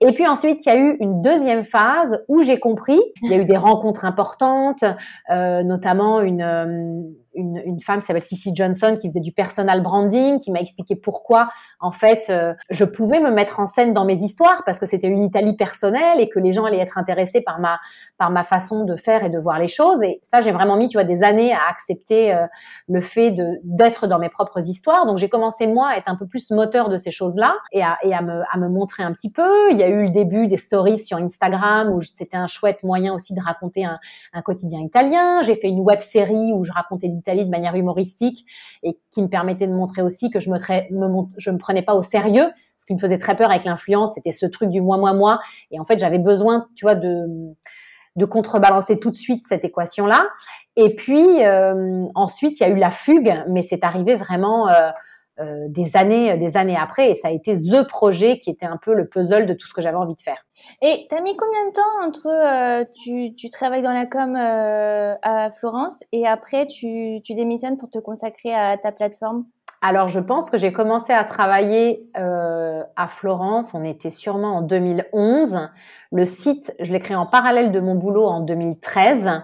Et puis ensuite, il y a eu une deuxième phase où j'ai compris, il y a eu des rencontres importantes, euh, notamment une, euh, une, une femme qui s'appelle Cici Johnson qui faisait du personal branding, qui m'a expliqué pourquoi, en fait, euh, je pouvais me mettre en scène dans mes histoires parce que c'était une Italie personnelle et que les gens allaient être intéressés par ma, par ma façon de faire et de voir les choses. Et ça, j'ai vraiment mis, tu vois, des années à accepter euh, le fait de, d'être dans mes propres histoires. Donc, j'ai commencé, moi, à être un peu plus moteur de ces choses-là et à, et à me, à me montrer un petit peu. Il y a Il y a eu le début des stories sur Instagram où c'était un chouette moyen aussi de raconter un, un quotidien italien. J'ai fait une web série où je racontais l'Italie d'Italie de manière humoristique et qui me permettait de montrer aussi que je me, tra- me mont- je me prenais pas au sérieux. Ce qui me faisait très peur avec l'influence, c'était ce truc du moi, moi, moi. Et en fait, j'avais besoin, tu vois, de, de contrebalancer tout de suite cette équation-là. Et puis, euh, ensuite, il y a eu la fugue, mais c'est arrivé vraiment... Euh, Euh, des années, des années après, et ça a été the projet qui était un peu le puzzle de tout ce que j'avais envie de faire. Et t'as mis combien de temps entre euh, tu, tu travailles dans la com euh, à Florence et après tu, tu démissionnes pour te consacrer à ta plateforme? Alors je pense que j'ai commencé à travailler euh, à Florence, on était sûrement en deux mille onze. Le site, je l'ai créé en parallèle de mon boulot en deux mille treize.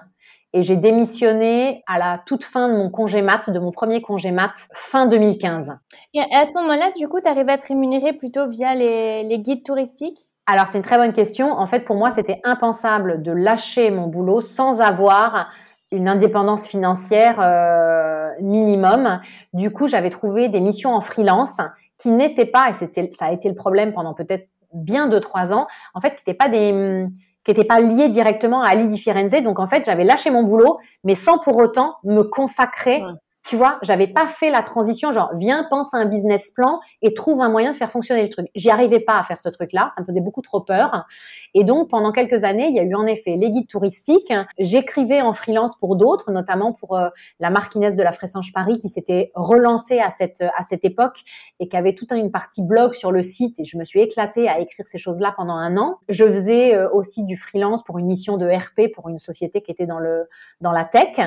Et j'ai démissionné à la toute fin de mon congé mat, de mon premier congé mat, fin deux mille quinze. Et à ce moment-là, du coup, tu arrives à te rémunérer plutôt via les, les guides touristiques? Alors, c'est une très bonne question. En fait, pour moi, c'était impensable de lâcher mon boulot sans avoir une indépendance financière euh, minimum. Du coup, j'avais trouvé des missions en freelance qui n'étaient pas, et c'était, ça a été le problème pendant peut-être bien deux, trois ans, en fait, qui n'étaient pas des... Hum, qui n'était pas lié directement à Ali di Firenze. Donc, en fait, j'avais lâché mon boulot, mais sans pour autant me consacrer. Ouais. Tu vois, j'avais pas fait la transition, genre, viens, pense à un business plan et trouve un moyen de faire fonctionner le truc. J'y arrivais pas à faire ce truc-là. Ça me faisait beaucoup trop peur. Et donc, pendant quelques années, il y a eu en effet les guides touristiques. J'écrivais en freelance pour d'autres, notamment pour euh, la marque Inès de la Fressange Paris qui s'était relancée à cette, à cette époque et qui avait toute une partie blog sur le site. Et je me suis éclatée à écrire ces choses-là pendant un an. Je faisais euh, aussi du freelance pour une mission de R P pour une société qui était dans le, dans la tech.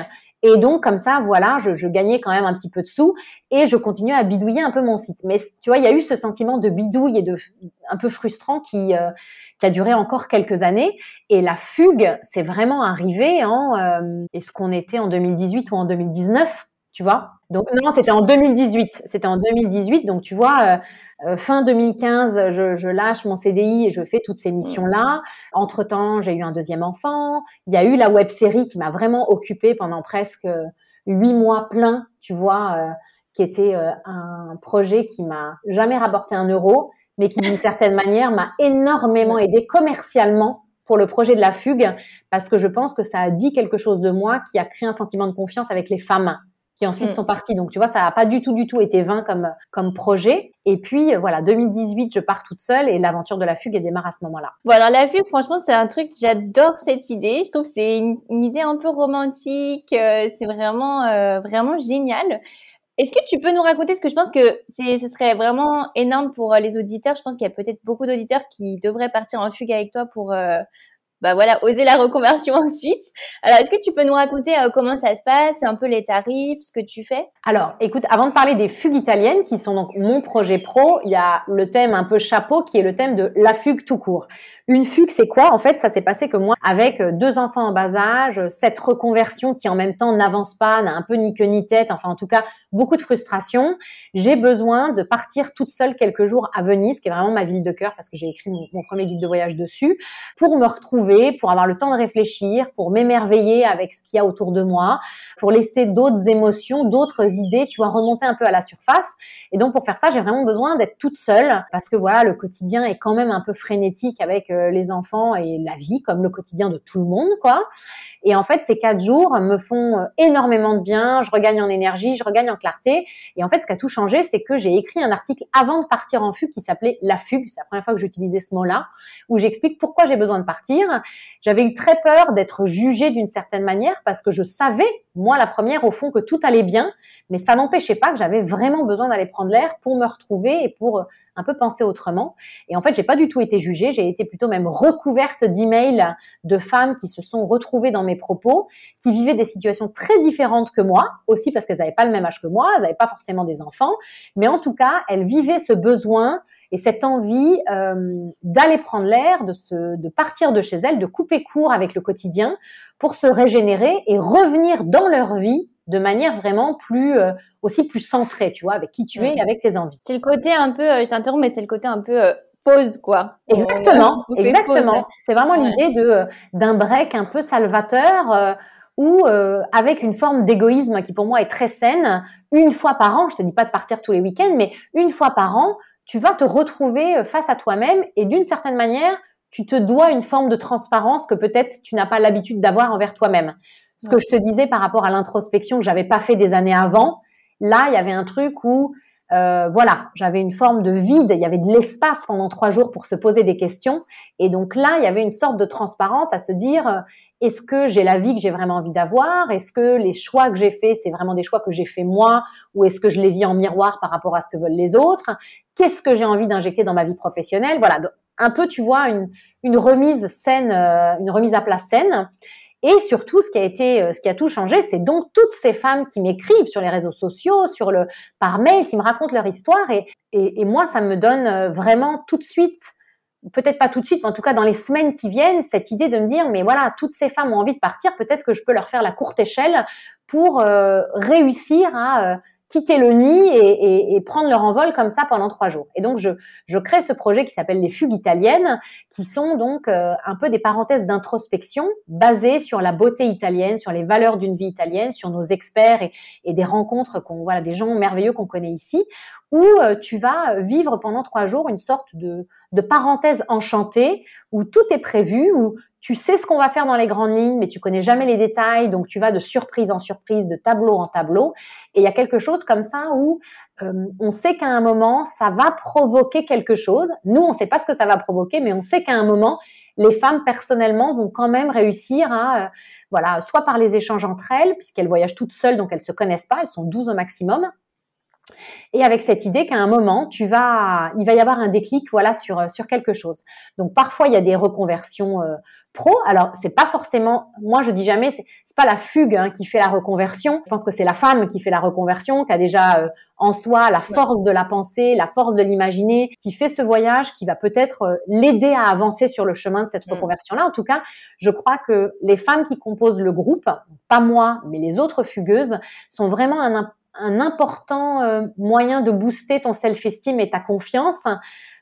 Et donc, comme ça, voilà, je, je gagnais quand même un petit peu de sous et je continue à bidouiller un peu mon site. Mais tu vois, il y a eu ce sentiment de bidouille et de un peu frustrant qui euh, qui a duré encore quelques années. Et la fugue, c'est vraiment arrivé en euh, est-ce qu'on était en deux mille dix-huit ou en deux mille dix-neuf, tu vois? Donc non, c'était en deux mille dix-huit. C'était en deux mille dix-huit. Donc tu vois, euh, fin deux mille quinze, je, je lâche mon C D I et je fais toutes ces missions-là. Entre-temps, j'ai eu un deuxième enfant. Il y a eu la web-série qui m'a vraiment occupée pendant presque huit mois pleins, tu vois, euh, qui était euh, un projet qui m'a jamais rapporté un euro, mais qui d'une certaine manière m'a énormément aidée commercialement pour le projet de la fugue, parce que je pense que ça a dit quelque chose de moi qui a créé un sentiment de confiance avec les femmes qui ensuite mmh. sont parties. Donc, tu vois, ça n'a pas du tout, du tout été vain comme, comme projet. Et puis, voilà, deux mille dix-huit, je pars toute seule et l'aventure de la fugue, elle démarre à ce moment-là. Bon, alors la fugue, franchement, c'est un truc, j'adore cette idée. Je trouve que c'est une, une idée un peu romantique. Euh, c'est vraiment, euh, vraiment génial. Est-ce que tu peux nous raconter, parce que je pense que c'est, ce serait vraiment énorme pour les auditeurs. Je pense qu'il y a peut-être beaucoup d'auditeurs qui devraient partir en fugue avec toi pour... Euh, bah voilà, oser la reconversion ensuite. Alors, est-ce que tu peux nous raconter euh, comment ça se passe, un peu les tarifs, ce que tu fais? Alors, écoute, avant de parler des fugues italiennes, qui sont donc mon projet pro, il y a le thème un peu chapeau, qui est le thème de la fugue tout court. Une fugue, c'est quoi? En fait, ça s'est passé que moi, avec deux enfants en bas âge, cette reconversion qui en même temps n'avance pas, n'a un peu ni queue ni tête, enfin en tout cas, beaucoup de frustration, j'ai besoin de partir toute seule quelques jours à Venise, qui est vraiment ma ville de cœur, parce que j'ai écrit mon, mon premier guide de voyage dessus, pour me retrouver, pour avoir le temps de réfléchir, pour m'émerveiller avec ce qu'il y a autour de moi, pour laisser d'autres émotions, d'autres idées, tu vois, remonter un peu à la surface. Et donc, pour faire ça, j'ai vraiment besoin d'être toute seule parce que voilà, le quotidien est quand même un peu frénétique avec les enfants et la vie, comme le quotidien de tout le monde, quoi. Et en fait, ces quatre jours me font énormément de bien. Je regagne en énergie, je regagne en clarté. Et en fait, ce qui a tout changé, c'est que j'ai écrit un article avant de partir en fugue qui s'appelait La fugue. C'est la première fois que j'utilisais ce mot-là, où j'explique pourquoi j'ai besoin de partir. J'avais eu très peur d'être jugée d'une certaine manière parce que je savais, moi la première, au fond, que tout allait bien, mais ça n'empêchait pas que j'avais vraiment besoin d'aller prendre l'air pour me retrouver et pour un peu penser autrement. Et en fait, j'ai pas du tout été jugée, j'ai été plutôt même recouverte d'emails de femmes qui se sont retrouvées dans mes propos, qui vivaient des situations très différentes que moi, aussi parce qu'elles n'avaient pas le même âge que moi, elles n'avaient pas forcément des enfants, mais en tout cas, elles vivaient ce besoin et cette envie euh, d'aller prendre l'air, de se, de partir de chez elles, de couper court avec le quotidien pour se régénérer et revenir dans leur vie de manière vraiment plus euh, aussi plus centrée, tu vois, avec qui tu es et avec tes envies. C'est le côté un peu, euh, je t'interromps, mais c'est le côté un peu euh, pause, quoi. Exactement, on, on exactement. Pause, hein. C'est vraiment ouais. l'idée de d'un break un peu salvateur. Euh, ou euh, avec une forme d'égoïsme qui pour moi est très saine, une fois par an, je te dis pas de partir tous les week-ends, mais une fois par an, tu vas te retrouver face à toi-même et d'une certaine manière, tu te dois une forme de transparence que peut-être tu n'as pas l'habitude d'avoir envers toi-même. ce ouais. que je te disais par rapport à l'introspection que j'avais pas fait des années avant, là, il y avait un truc où, euh, voilà, j'avais une forme de vide, il y avait de l'espace pendant trois jours pour se poser des questions. Et donc là, il y avait une sorte de transparence à se dire, est-ce que j'ai la vie que j'ai vraiment envie d'avoir? Est-ce que les choix que j'ai faits, c'est vraiment des choix que j'ai faits moi? Ou est-ce que je les vis en miroir par rapport à ce que veulent les autres? Qu'est-ce que j'ai envie d'injecter dans ma vie professionnelle? Voilà, un peu, tu vois, une, une remise saine, une remise à plat saine. Et surtout, ce qui a été, ce qui a tout changé, c'est donc toutes ces femmes qui m'écrivent sur les réseaux sociaux, sur le, par mail, qui me racontent leur histoire. Et, et, et moi, ça me donne vraiment tout de suite, peut-être pas tout de suite, mais en tout cas dans les semaines qui viennent, cette idée de me dire, mais voilà, toutes ces femmes ont envie de partir, peut-être que je peux leur faire la courte échelle pour euh, réussir à euh, quitter le nid et, et, et prendre leur envol comme ça pendant trois jours. Et donc, je, je crée ce projet qui s'appelle les Fugues italiennes, qui sont donc euh, un peu des parenthèses d'introspection basées sur la beauté italienne, sur les valeurs d'une vie italienne, sur nos experts et, et des rencontres qu'on, voilà, des gens merveilleux qu'on connaît ici, où euh, tu vas vivre pendant trois jours une sorte de, de parenthèse enchantée où tout est prévu, où tu sais ce qu'on va faire dans les grandes lignes, mais tu connais jamais les détails, donc tu vas de surprise en surprise, de tableau en tableau. Et il y a quelque chose comme ça où euh, on sait qu'à un moment, ça va provoquer quelque chose. Nous, on ne sait pas ce que ça va provoquer, mais on sait qu'à un moment, les femmes, personnellement, vont quand même réussir à, euh, voilà, soit par les échanges entre elles, puisqu'elles voyagent toutes seules, donc elles se connaissent pas, elles sont douze au maximum. Et avec cette idée qu'à un moment, tu vas, il va y avoir un déclic, voilà, sur sur quelque chose. Donc parfois, il y a des reconversions euh, pro. Alors c'est pas forcément, moi je dis jamais, c'est, c'est pas la fugue hein, qui fait la reconversion. Je pense que c'est la femme qui fait la reconversion, qui a déjà euh, en soi la force de la pensée, la force de l'imaginer, qui fait ce voyage, qui va peut-être euh, l'aider à avancer sur le chemin de cette reconversion-là. En tout cas, je crois que les femmes qui composent le groupe, pas moi, mais les autres fugueuses, sont vraiment un impact un important moyen de booster ton self-esteem et ta confiance,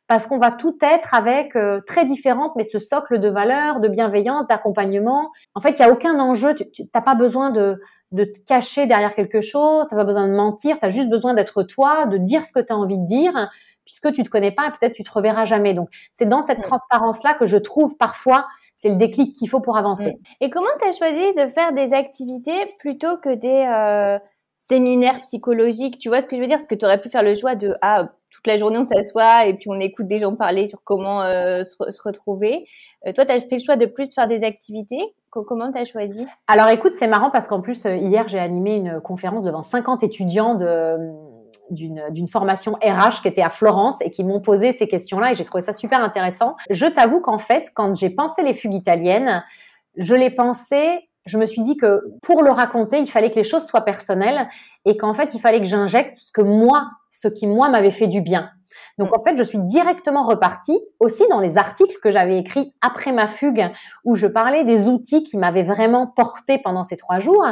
parce qu'on va tout être avec euh, très différentes, mais ce socle de valeurs, de bienveillance, d'accompagnement. En fait, il n'y a aucun enjeu, tu, tu t'as pas besoin de, de te cacher derrière quelque chose, t'as pas besoin de mentir, t'as juste besoin d'être toi, de dire ce que t'as envie de dire, puisque tu te connais pas et peut-être tu te reverras jamais. Donc, c'est dans cette oui. transparence-là que je trouve parfois, c'est le déclic qu'il faut pour avancer. Oui. Et comment t'as choisi de faire des activités plutôt que des... Euh... séminaire psychologique, tu vois ce que je veux dire? Parce que tu aurais pu faire le choix de, ah, toute la journée on s'assoit et puis on écoute des gens parler sur comment euh, se, re- se retrouver. Euh, toi, tu as fait le choix de plus faire des activités. Comment tu as choisi? Alors écoute, c'est marrant parce qu'en plus, hier, j'ai animé une conférence devant cinquante étudiants de, d'une, d'une formation R H qui était à Florence et qui m'ont posé ces questions-là et j'ai trouvé ça super intéressant. Je t'avoue qu'en fait, quand j'ai pensé les fugues italiennes, je les pensais... Je me suis dit que pour le raconter, il fallait que les choses soient personnelles et qu'en fait, il fallait que j'injecte ce que moi, ce qui moi m'avait fait du bien. Donc en fait, je suis directement repartie aussi dans les articles que j'avais écrits après ma fugue où je parlais des outils qui m'avaient vraiment porté pendant ces trois jours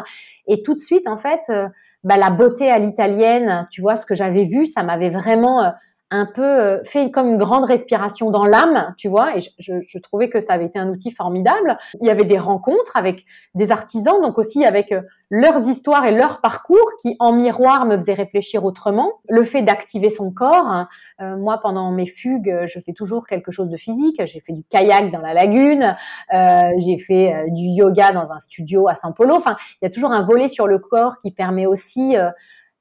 et tout de suite, en fait, euh, bah, la beauté à l'italienne, tu vois, ce que j'avais vu, ça m'avait vraiment... Euh, un peu fait comme une grande respiration dans l'âme, tu vois, et je, je, je trouvais que ça avait été un outil formidable. Il y avait des rencontres avec des artisans, donc aussi avec leurs histoires et leur parcours qui, en miroir, me faisaient réfléchir autrement. Le fait d'activer son corps, euh, moi, pendant mes fugues, je fais toujours quelque chose de physique. J'ai fait du kayak dans la lagune, euh, j'ai fait euh, du yoga dans un studio à São Paulo. Enfin, il y a toujours un volet sur le corps qui permet aussi euh,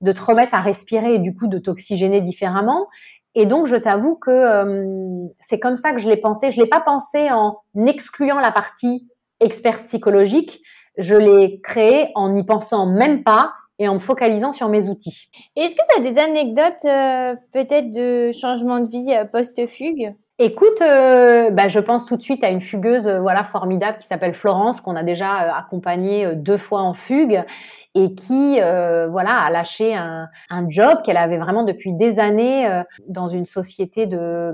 de te remettre à respirer et du coup de t'oxygéner différemment. Et donc, je t'avoue que euh, c'est comme ça que je l'ai pensé. Je l'ai pas pensé en excluant la partie expert psychologique. Je l'ai créé en n'y pensant même pas et en me focalisant sur mes outils. Et est-ce que tu as des anecdotes euh, peut-être de changement de vie euh, post-fugue ? Écoute, euh, bah, je pense tout de suite à une fugueuse euh, voilà, formidable qui s'appelle Florence, qu'on a déjà euh, accompagnée euh, deux fois en fugue et qui euh, voilà, a lâché un, un job qu'elle avait vraiment depuis des années euh, dans une société de,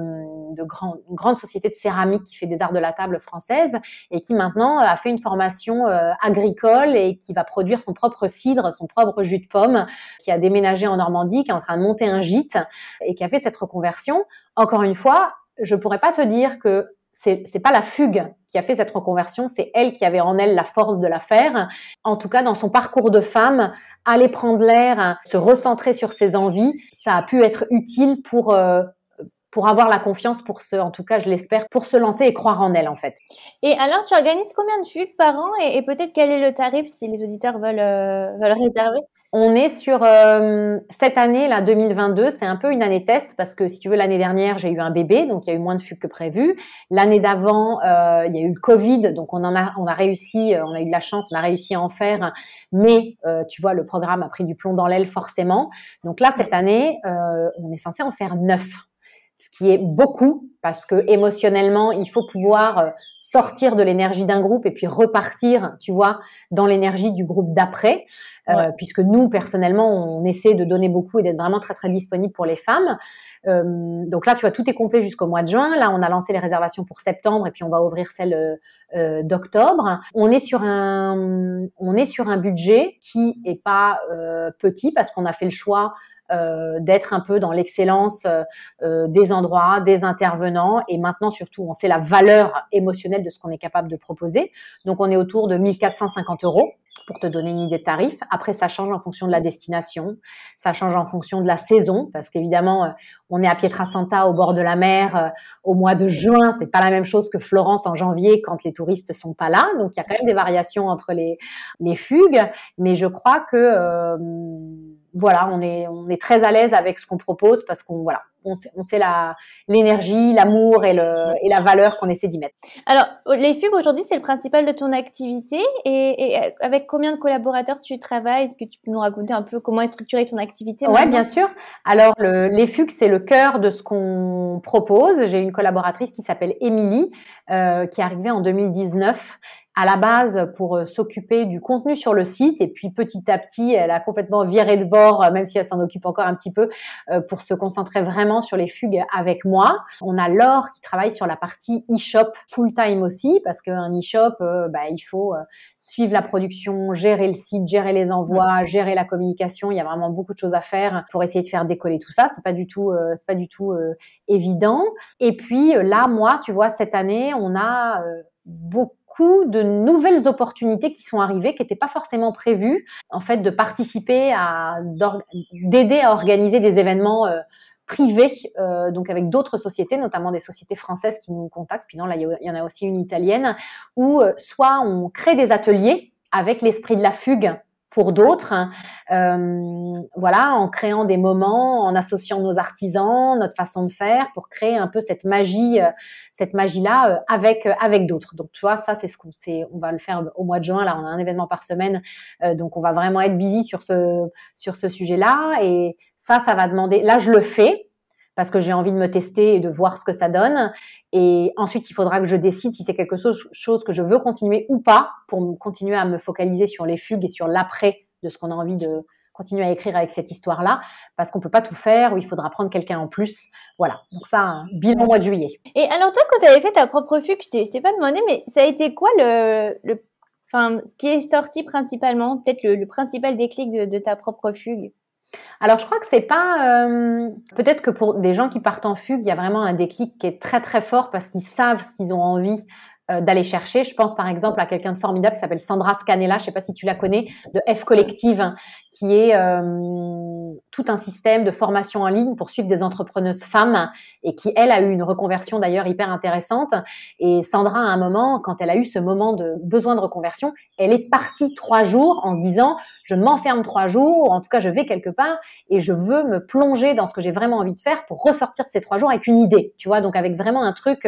de grand, une grande société de céramique qui fait des arts de la table française et qui maintenant euh, a fait une formation euh, agricole et qui va produire son propre cidre, son propre jus de pomme, qui a déménagé en Normandie, qui est en train de monter un gîte et qui a fait cette reconversion. Encore une fois, je pourrais pas te dire que c'est, c'est pas la fugue qui a fait cette reconversion, c'est elle qui avait en elle la force de la faire. En tout cas, dans son parcours de femme, aller prendre l'air, se recentrer sur ses envies, ça a pu être utile pour, euh, pour avoir la confiance, pour se, en tout cas, je l'espère, pour se lancer et croire en elle, en fait. Et alors, tu organises combien de fugues par an et, et peut-être quel est le tarif si les auditeurs veulent, euh, veulent réserver? On est sur euh, cette année, là, deux mille vingt-deux, c'est un peu une année test parce que, si tu veux, l'année dernière, j'ai eu un bébé, donc il y a eu moins de fugues que prévu. L'année d'avant, euh, il y a eu le Covid, donc on en a, on a réussi, on a eu de la chance, on a réussi à en faire, mais euh, tu vois, le programme a pris du plomb dans l'aile forcément. Donc là, cette année, euh, on est censé en faire neuf. Ce qui est beaucoup, parce que émotionnellement, il faut pouvoir sortir de l'énergie d'un groupe et puis repartir, tu vois, dans l'énergie du groupe d'après, ouais. euh, puisque nous, personnellement, on essaie de donner beaucoup et d'être vraiment très, très disponible pour les femmes. Euh, donc là, tu vois, tout est complet jusqu'au mois de juin. Là, on a lancé les réservations pour septembre et puis on va ouvrir celle euh, d'octobre. On est sur un, on est sur un budget qui est pas euh, petit, parce qu'on a fait le choix Euh, d'être un peu dans l'excellence euh, des endroits, des intervenants, et maintenant surtout on sait la valeur émotionnelle de ce qu'on est capable de proposer. Donc on est autour de mille quatre cent cinquante euros pour te donner une idée de tarif. Après, ça change en fonction de la destination, ça change en fonction de la saison, parce qu'évidemment on est à Pietrasanta au bord de la mer euh, au mois de juin, c'est pas la même chose que Florence en janvier quand les touristes sont pas là, donc il y a quand même des variations entre les, les fugues, mais je crois que euh, voilà, on est on est très à l'aise avec ce qu'on propose parce qu'on voilà, on sait, on sait la l'énergie, l'amour et le et la valeur qu'on essaie d'y mettre. Alors, les fugues aujourd'hui, c'est le principal de ton activité, et, et avec combien de collaborateurs tu travailles? Est-ce que tu peux nous raconter un peu comment est structurée ton activité? Ouais, bien sûr. Alors le, les fugues, c'est le cœur de ce qu'on propose. J'ai une collaboratrice qui s'appelle Émilie euh, qui est arrivée en deux mille dix-neuf. À la base pour s'occuper du contenu sur le site, et puis petit à petit elle a complètement viré de bord, même si elle s'en occupe encore un petit peu, pour se concentrer vraiment sur les fugues avec moi. On a Laure qui travaille sur la partie e-shop full time aussi, parce qu'un e-shop, bah, il faut suivre la production, gérer le site, gérer les envois, gérer la communication. Il y a vraiment beaucoup de choses à faire pour essayer de faire décoller tout ça. C'est pas du tout, euh, c'est pas du tout euh, évident. Et puis là, moi, tu vois, cette année, on a euh, beaucoup de nouvelles opportunités qui sont arrivées, qui n'étaient pas forcément prévues, en fait, de participer à, d'aider à organiser des événements euh, privés, euh, donc avec d'autres sociétés, notamment des sociétés françaises qui nous contactent, puis non, là, il y en a aussi une italienne, où euh, soit on crée des ateliers avec l'esprit de la fugue pour d'autres, hein, euh, voilà, en créant des moments, en associant nos artisans, notre façon de faire, pour créer un peu cette magie, euh, cette magie-là euh, avec euh, avec d'autres. Donc tu vois, ça c'est ce qu'on, c'est, on va le faire au mois de juin. Là, on a un événement par semaine, euh, donc on va vraiment être busy sur ce sur ce sujet-là. Et ça, ça va demander. Là, je le fais parce que j'ai envie de me tester et de voir ce que ça donne. Et ensuite, il faudra que je décide si c'est quelque chose que je veux continuer ou pas, pour continuer à me focaliser sur les fugues et sur l'après de ce qu'on a envie de continuer à écrire avec cette histoire-là, parce qu'on peut pas tout faire, ou il faudra prendre quelqu'un en plus. Voilà, donc ça, bilan mois de juillet. Et alors toi, quand tu avais fait ta propre fugue, je t'ai, je t'ai pas demandé, mais ça a été quoi le... le enfin, ce qui est sorti principalement, peut-être le, le principal déclic de, de ta propre fugue? Alors je crois que c'est pas euh, peut-être que pour des gens qui partent en fugue, il y a vraiment un déclic qui est très très fort parce qu'ils savent ce qu'ils ont envie euh, d'aller chercher. Je pense par exemple à quelqu'un de formidable qui s'appelle Sandra Scanella, je sais pas si tu la connais, de F Collective, hein, qui est euh, tout un système de formation en ligne pour suivre des entrepreneuses femmes, et qui elle a eu une reconversion d'ailleurs hyper intéressante. Et Sandra, à un moment, quand elle a eu ce moment de besoin de reconversion, elle est partie trois jours en se disant: je m'enferme trois jours, en tout cas je vais quelque part et je veux me plonger dans ce que j'ai vraiment envie de faire pour ressortir de ces trois jours avec une idée, tu vois, donc avec vraiment un truc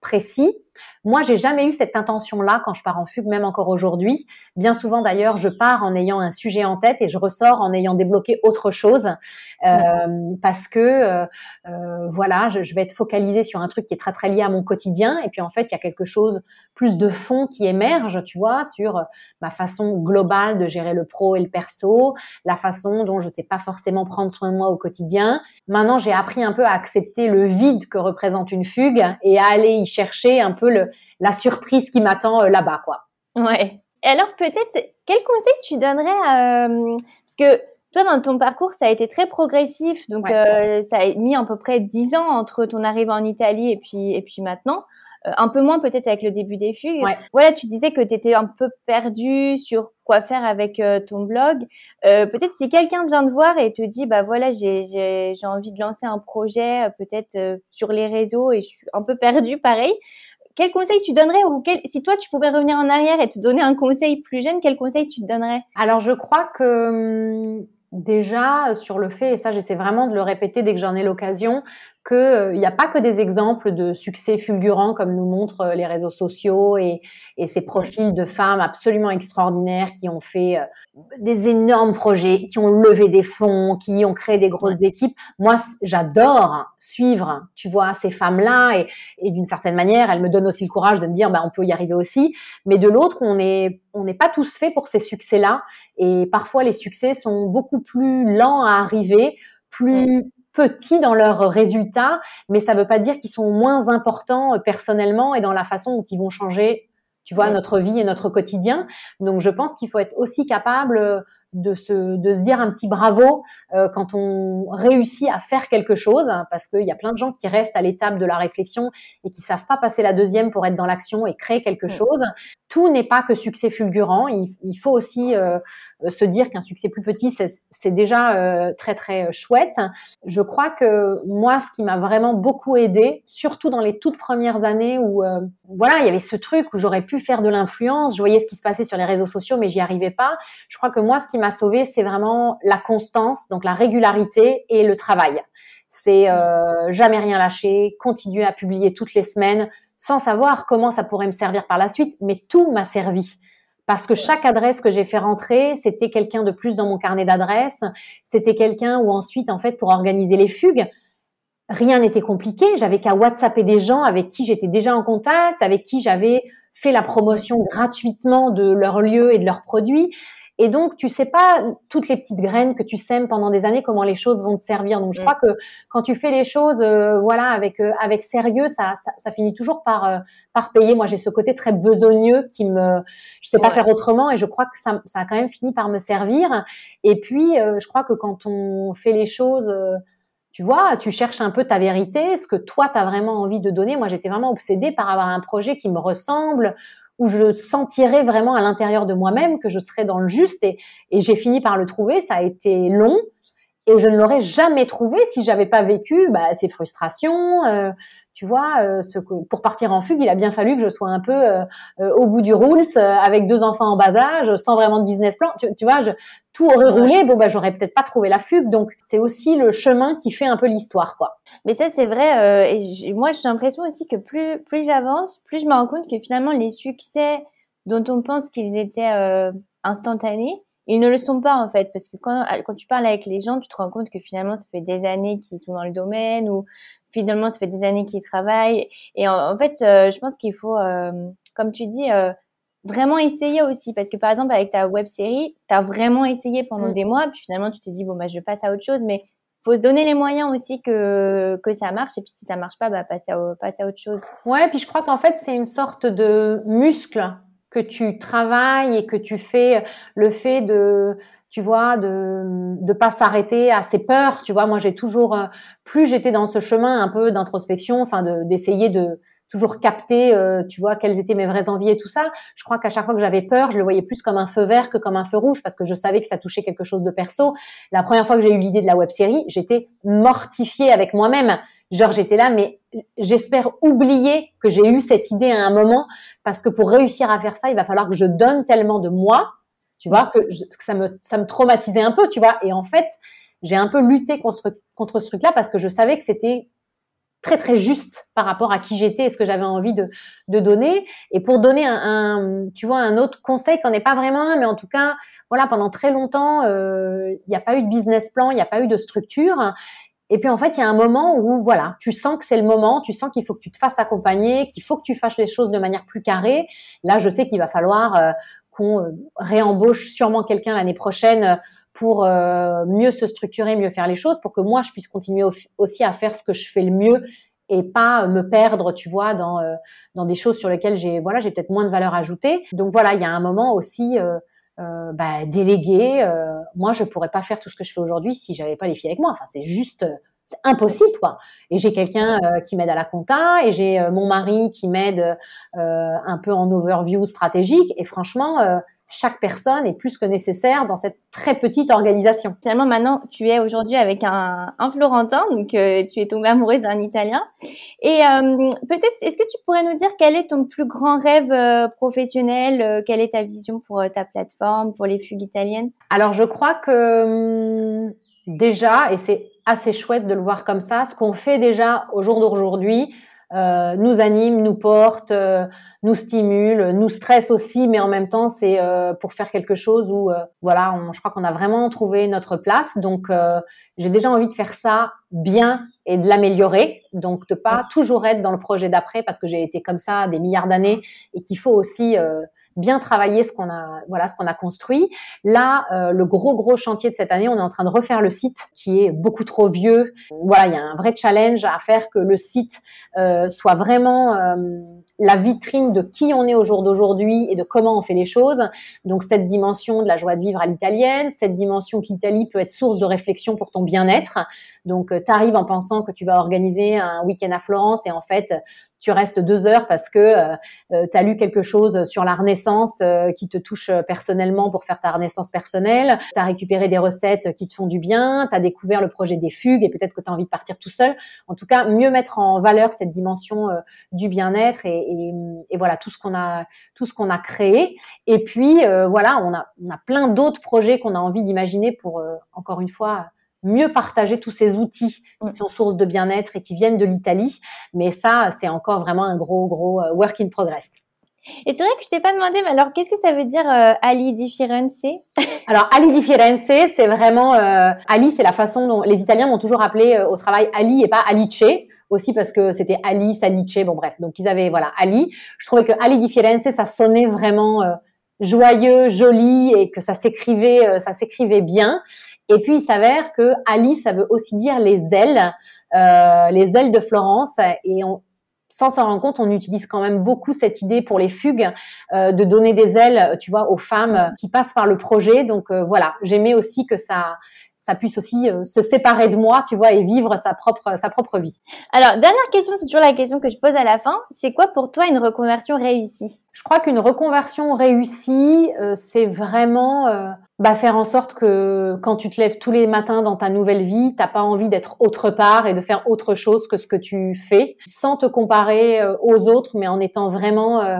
précis. Moi, j'ai jamais eu cette intention-là quand je pars en fugue, même encore aujourd'hui. Bien souvent, d'ailleurs, je pars en ayant un sujet en tête et je ressors en ayant débloqué autre chose, euh, mmh. parce que euh, euh, voilà, je, je vais être focalisée sur un truc qui est très très lié à mon quotidien, et puis en fait, il y a quelque chose plus de fond qui émerge, tu vois, sur ma façon globale de gérer le pro et le perso, la façon dont je sais pas forcément prendre soin de moi au quotidien. Maintenant, j'ai appris un peu à accepter le vide que représente une fugue et à aller y chercher un peu le, la surprise qui m'attend euh, là-bas, quoi. Ouais. Et alors, peut-être, quel conseil tu donnerais à, euh, parce que toi, dans ton parcours, ça a été très progressif, donc ouais. euh, ça a mis à peu près dix ans entre ton arrivée en Italie et puis, et puis maintenant. Euh, un peu moins peut-être avec le début des fugues. Ouais. Voilà, tu disais que tu étais un peu perdue sur quoi faire avec euh, ton blog. Euh, peut-être si quelqu'un vient te voir et te dit, bah voilà, j'ai, j'ai, j'ai envie de lancer un projet, euh, peut-être euh, sur les réseaux et je suis un peu perdue, pareil. Quel conseil tu donnerais ou quel, si toi tu pouvais revenir en arrière et te donner un conseil plus jeune, quel conseil tu te donnerais ? Alors je crois que déjà sur le fait, et ça j'essaie vraiment de le répéter dès que j'en ai l'occasion, qu'il euh, n'y a pas que des exemples de succès fulgurants comme nous montrent euh, les réseaux sociaux et, et ces profils de femmes absolument extraordinaires qui ont fait euh, des énormes projets, qui ont levé des fonds, qui ont créé des grosses équipes. Moi, j'adore suivre, tu vois, ces femmes-là et, et d'une certaine manière, elles me donnent aussi le courage de me dire, bah, on peut y arriver aussi. Mais de l'autre, on n'est on n'est pas tous faits pour ces succès-là et parfois les succès sont beaucoup plus lents à arriver, plus... petits dans leurs résultats, mais ça ne veut pas dire qu'ils sont moins importants personnellement et dans la façon dont ils vont changer, tu vois, notre vie et notre quotidien. Donc, je pense qu'il faut être aussi capable de se, de se dire un petit bravo euh, quand on réussit à faire quelque chose, hein, parce qu'il y a plein de gens qui restent à l'étape de la réflexion et qui savent pas passer la deuxième pour être dans l'action et créer quelque chose. Tout n'est pas que succès fulgurant. Il, il faut aussi euh, se dire qu'un succès plus petit, c'est, c'est déjà euh, très, très chouette. Je crois que moi, ce qui m'a vraiment beaucoup aidée, surtout dans les toutes premières années où, euh, voilà, il y avait ce truc où j'aurais pu faire de l'influence. Je voyais ce qui se passait sur les réseaux sociaux, mais j'y arrivais pas. Je crois que moi, ce qui m'a sauvée, c'est vraiment la constance, donc la régularité et le travail. C'est euh, jamais rien lâcher, continuer à publier toutes les semaines sans savoir comment ça pourrait me servir par la suite, mais tout m'a servi. Parce que chaque adresse que j'ai fait rentrer, c'était quelqu'un de plus dans mon carnet d'adresses, c'était quelqu'un où ensuite, en fait, pour organiser les fugues, rien n'était compliqué. J'avais qu'à WhatsApper des gens avec qui j'étais déjà en contact, avec qui j'avais fait la promotion gratuitement de leur lieu et de leurs produits. Et donc, tu sais pas toutes les petites graines que tu sèmes pendant des années, comment les choses vont te servir. Donc, je crois que quand tu fais les choses, euh, voilà, avec euh, avec sérieux, ça, ça ça finit toujours par euh, par payer. Moi, j'ai ce côté très besogneux qui me, je sais pas ouais. faire autrement, et je crois que ça ça a quand même fini par me servir. Et puis, euh, je crois que quand on fait les choses, euh, tu vois, tu cherches un peu ta vérité, ce que toi t'as vraiment envie de donner. Moi, j'étais vraiment obsédée par avoir un projet qui me ressemble, où je sentirais vraiment à l'intérieur de moi-même que je serais dans le juste et, et j'ai fini par le trouver. Ça a été long et je ne l'aurais jamais trouvé si j'avais pas vécu bah, ces frustrations, euh, tu vois, euh, ce que, pour partir en fugue, il a bien fallu que je sois un peu euh, euh, au bout du rouls, euh, avec deux enfants en bas âge, sans vraiment de business plan, tu, tu vois, je, tout aurait roulé, bon bah j'aurais peut-être pas trouvé la fugue, donc c'est aussi le chemin qui fait un peu l'histoire, quoi. Mais ça c'est vrai, euh, et moi j'ai l'impression aussi que plus plus j'avance, plus je me rends compte que finalement les succès dont on pense qu'ils étaient euh, instantanés, ils ne le sont pas, en fait, parce que quand, quand tu parles avec les gens, tu te rends compte que finalement, ça fait des années qu'ils sont dans le domaine ou finalement, ça fait des années qu'ils travaillent. Et en, en fait, euh, je pense qu'il faut, euh, comme tu dis, euh, vraiment essayer aussi. Parce que par exemple, avec ta web-série, tu as vraiment essayé pendant mmh. des mois. Puis finalement, tu t'es dit, bon, bah, je passe à autre chose. Mais faut se donner les moyens aussi que que ça marche, et puis si ça marche pas, bah, passer à, passer à autre chose. Ouais, puis je crois qu'en fait, c'est une sorte de muscle que tu travailles et que tu fais, le fait de, tu vois, de de pas s'arrêter à ses peurs, tu vois. Moi, j'ai toujours, plus j'étais dans ce chemin un peu d'introspection, enfin de, d'essayer de toujours capter, euh, tu vois, quelles étaient mes vraies envies et tout ça. Je crois qu'à chaque fois que j'avais peur, je le voyais plus comme un feu vert que comme un feu rouge, parce que je savais que ça touchait quelque chose de perso. La première fois que j'ai eu l'idée de la web-série, j'étais mortifiée avec moi-même. Genre, j'étais là, mais j'espère oublier que j'ai eu cette idée à un moment, parce que pour réussir à faire ça, il va falloir que je donne tellement de moi, tu vois, que, je, que ça me ça me traumatisait un peu, tu vois. Et en fait, j'ai un peu lutté contre, contre ce truc-là, parce que je savais que c'était très très juste par rapport à qui j'étais et ce que j'avais envie de de donner. Et pour donner un, un tu vois, un autre conseil qui n'en est pas vraiment un, mais en tout cas voilà, pendant très longtemps il euh, n'y a pas eu de business plan, il n'y a pas eu de structure. Et puis en fait il y a un moment où voilà, tu sens que c'est le moment, tu sens qu'il faut que tu te fasses accompagner, qu'il faut que tu fasses les choses de manière plus carrée. Là je sais qu'il va falloir euh, qu'on réembauche sûrement quelqu'un l'année prochaine pour euh, mieux se structurer, mieux faire les choses, pour que moi, je puisse continuer au- aussi à faire ce que je fais le mieux et pas me perdre, tu vois, dans euh, dans des choses sur lesquelles j'ai voilà j'ai peut-être moins de valeur ajoutée. Donc voilà, il y a un moment aussi, euh, euh, bah, déléguer. Euh, moi, je pourrais pas faire tout ce que je fais aujourd'hui si j'avais pas les filles avec moi. Enfin, c'est juste impossible, quoi. Et j'ai quelqu'un euh, qui m'aide à la compta, et j'ai euh, mon mari qui m'aide euh, un peu en overview stratégique. Et franchement, euh, chaque personne est plus que nécessaire dans cette très petite organisation. Finalement, maintenant, tu es aujourd'hui avec un, un Florentin, donc euh, tu es tombée amoureuse d'un Italien. Et euh, peut-être, est-ce que tu pourrais nous dire quel est ton plus grand rêve euh, professionnel, euh, quelle est ta vision pour euh, ta plateforme, pour les Fugues italiennes? Alors, je crois que hum, déjà, et c'est assez chouette de le voir comme ça, ce qu'on fait déjà au jour d'aujourd'hui, Euh, nous anime, nous porte, euh, nous stimule, nous stresse aussi, mais en même temps, c'est euh, pour faire quelque chose où, euh, voilà, on, je crois qu'on a vraiment trouvé notre place. Donc, euh, j'ai déjà envie de faire ça bien et de l'améliorer. Donc, de pas toujours être dans le projet d'après, parce que j'ai été comme ça des milliards d'années et qu'il faut aussi euh, bien travailler ce qu'on a, voilà, ce qu'on a construit. Là, euh, le gros gros chantier de cette année, on est en train de refaire le site qui est beaucoup trop vieux. Voilà, il y a un vrai challenge à faire que le site euh, soit vraiment euh, la vitrine de qui on est au jour d'aujourd'hui et de comment on fait les choses. Donc cette dimension de la joie de vivre à l'italienne, cette dimension qu'Italie peut être source de réflexion pour ton bien-être. Donc euh, t'arrives en pensant que tu vas organiser un week-end à Florence et en fait tu restes deux heures parce que euh, tu as lu quelque chose sur la Renaissance euh, qui te touche personnellement pour faire ta Renaissance personnelle, tu as récupéré des recettes qui te font du bien, tu as découvert le projet des fugues et peut-être que tu as envie de partir tout seul. En tout cas, mieux mettre en valeur cette dimension euh, du bien-être et, et, et voilà tout ce qu'on a tout ce qu'on a créé. Et puis euh, voilà, on a on a plein d'autres projets qu'on a envie d'imaginer pour euh, encore une fois mieux partager tous ces outils qui sont source de bien-être et qui viennent de l'Italie. Mais ça, c'est encore vraiment un gros, gros work in progress. Et c'est vrai que je t'ai pas demandé, mais alors qu'est-ce que ça veut dire euh, Ali di Firenze? Alors Ali di Firenze, c'est vraiment euh, Ali, c'est la façon dont les Italiens m'ont toujours appelé euh, au travail Ali et pas Alice, aussi parce que c'était Ali, Salice, bon bref. Donc ils avaient voilà Ali. Je trouvais que Ali di Firenze, ça sonnait vraiment euh, joyeux, joli et que ça s'écrivait, euh, ça s'écrivait bien. Et puis, il s'avère que Ali, ça veut aussi dire les ailes, euh, les ailes de Florence. Et on, sans s'en rendre compte, on utilise quand même beaucoup cette idée pour les fugues, euh, de donner des ailes, tu vois, aux femmes qui passent par le projet. Donc, euh, voilà, j'aimais aussi que ça... ça puisse aussi euh, se séparer de moi, tu vois, et vivre sa propre sa propre vie. Alors, dernière question, c'est toujours la question que je pose à la fin. C'est quoi pour toi une reconversion réussie? Je crois qu'une reconversion réussie, euh, c'est vraiment euh, bah, faire en sorte que quand tu te lèves tous les matins dans ta nouvelle vie, t'as pas envie d'être autre part et de faire autre chose que ce que tu fais, sans te comparer euh, aux autres, mais en étant vraiment... Euh,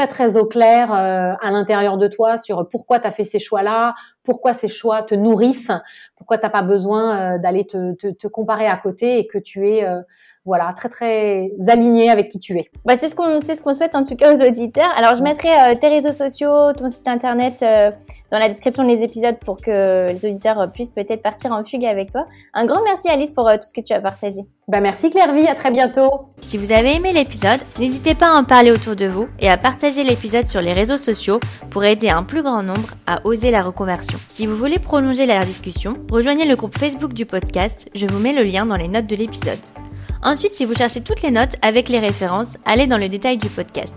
très très au clair euh, à l'intérieur de toi sur pourquoi tu as fait ces choix-là, pourquoi ces choix te nourrissent, pourquoi tu n'as pas besoin euh, d'aller te, te, te comparer à côté et que tu es euh, voilà, très très aligné avec qui tu es. Bah, c'est, ce qu'on, c'est ce qu'on souhaite en tout cas aux auditeurs. Alors je mettrai euh, tes réseaux sociaux, ton site internet euh, dans la description des épisodes pour que les auditeurs euh, puissent peut-être partir en fugue avec toi. Un grand merci Alice pour euh, tout ce que tu as partagé. Bah, merci Clervie, à très bientôt. Si vous avez aimé l'épisode, n'hésitez pas à en parler autour de vous et à partager l'épisode sur les réseaux sociaux pour aider un plus grand nombre à oser la reconversion. Si vous voulez prolonger la discussion, rejoignez le groupe Facebook du podcast, je vous mets le lien dans les notes de l'épisode. Ensuite, si vous cherchez toutes les notes avec les références, allez dans le détail du podcast.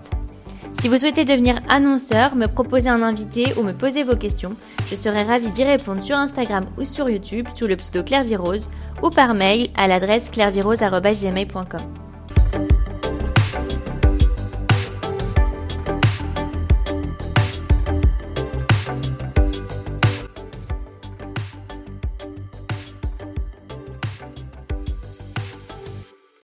Si vous souhaitez devenir annonceur, me proposer un invité ou me poser vos questions, je serai ravie d'y répondre sur Instagram ou sur YouTube sous le pseudo Clervie Rose ou par mail à l'adresse clervierose arobase gmail point com.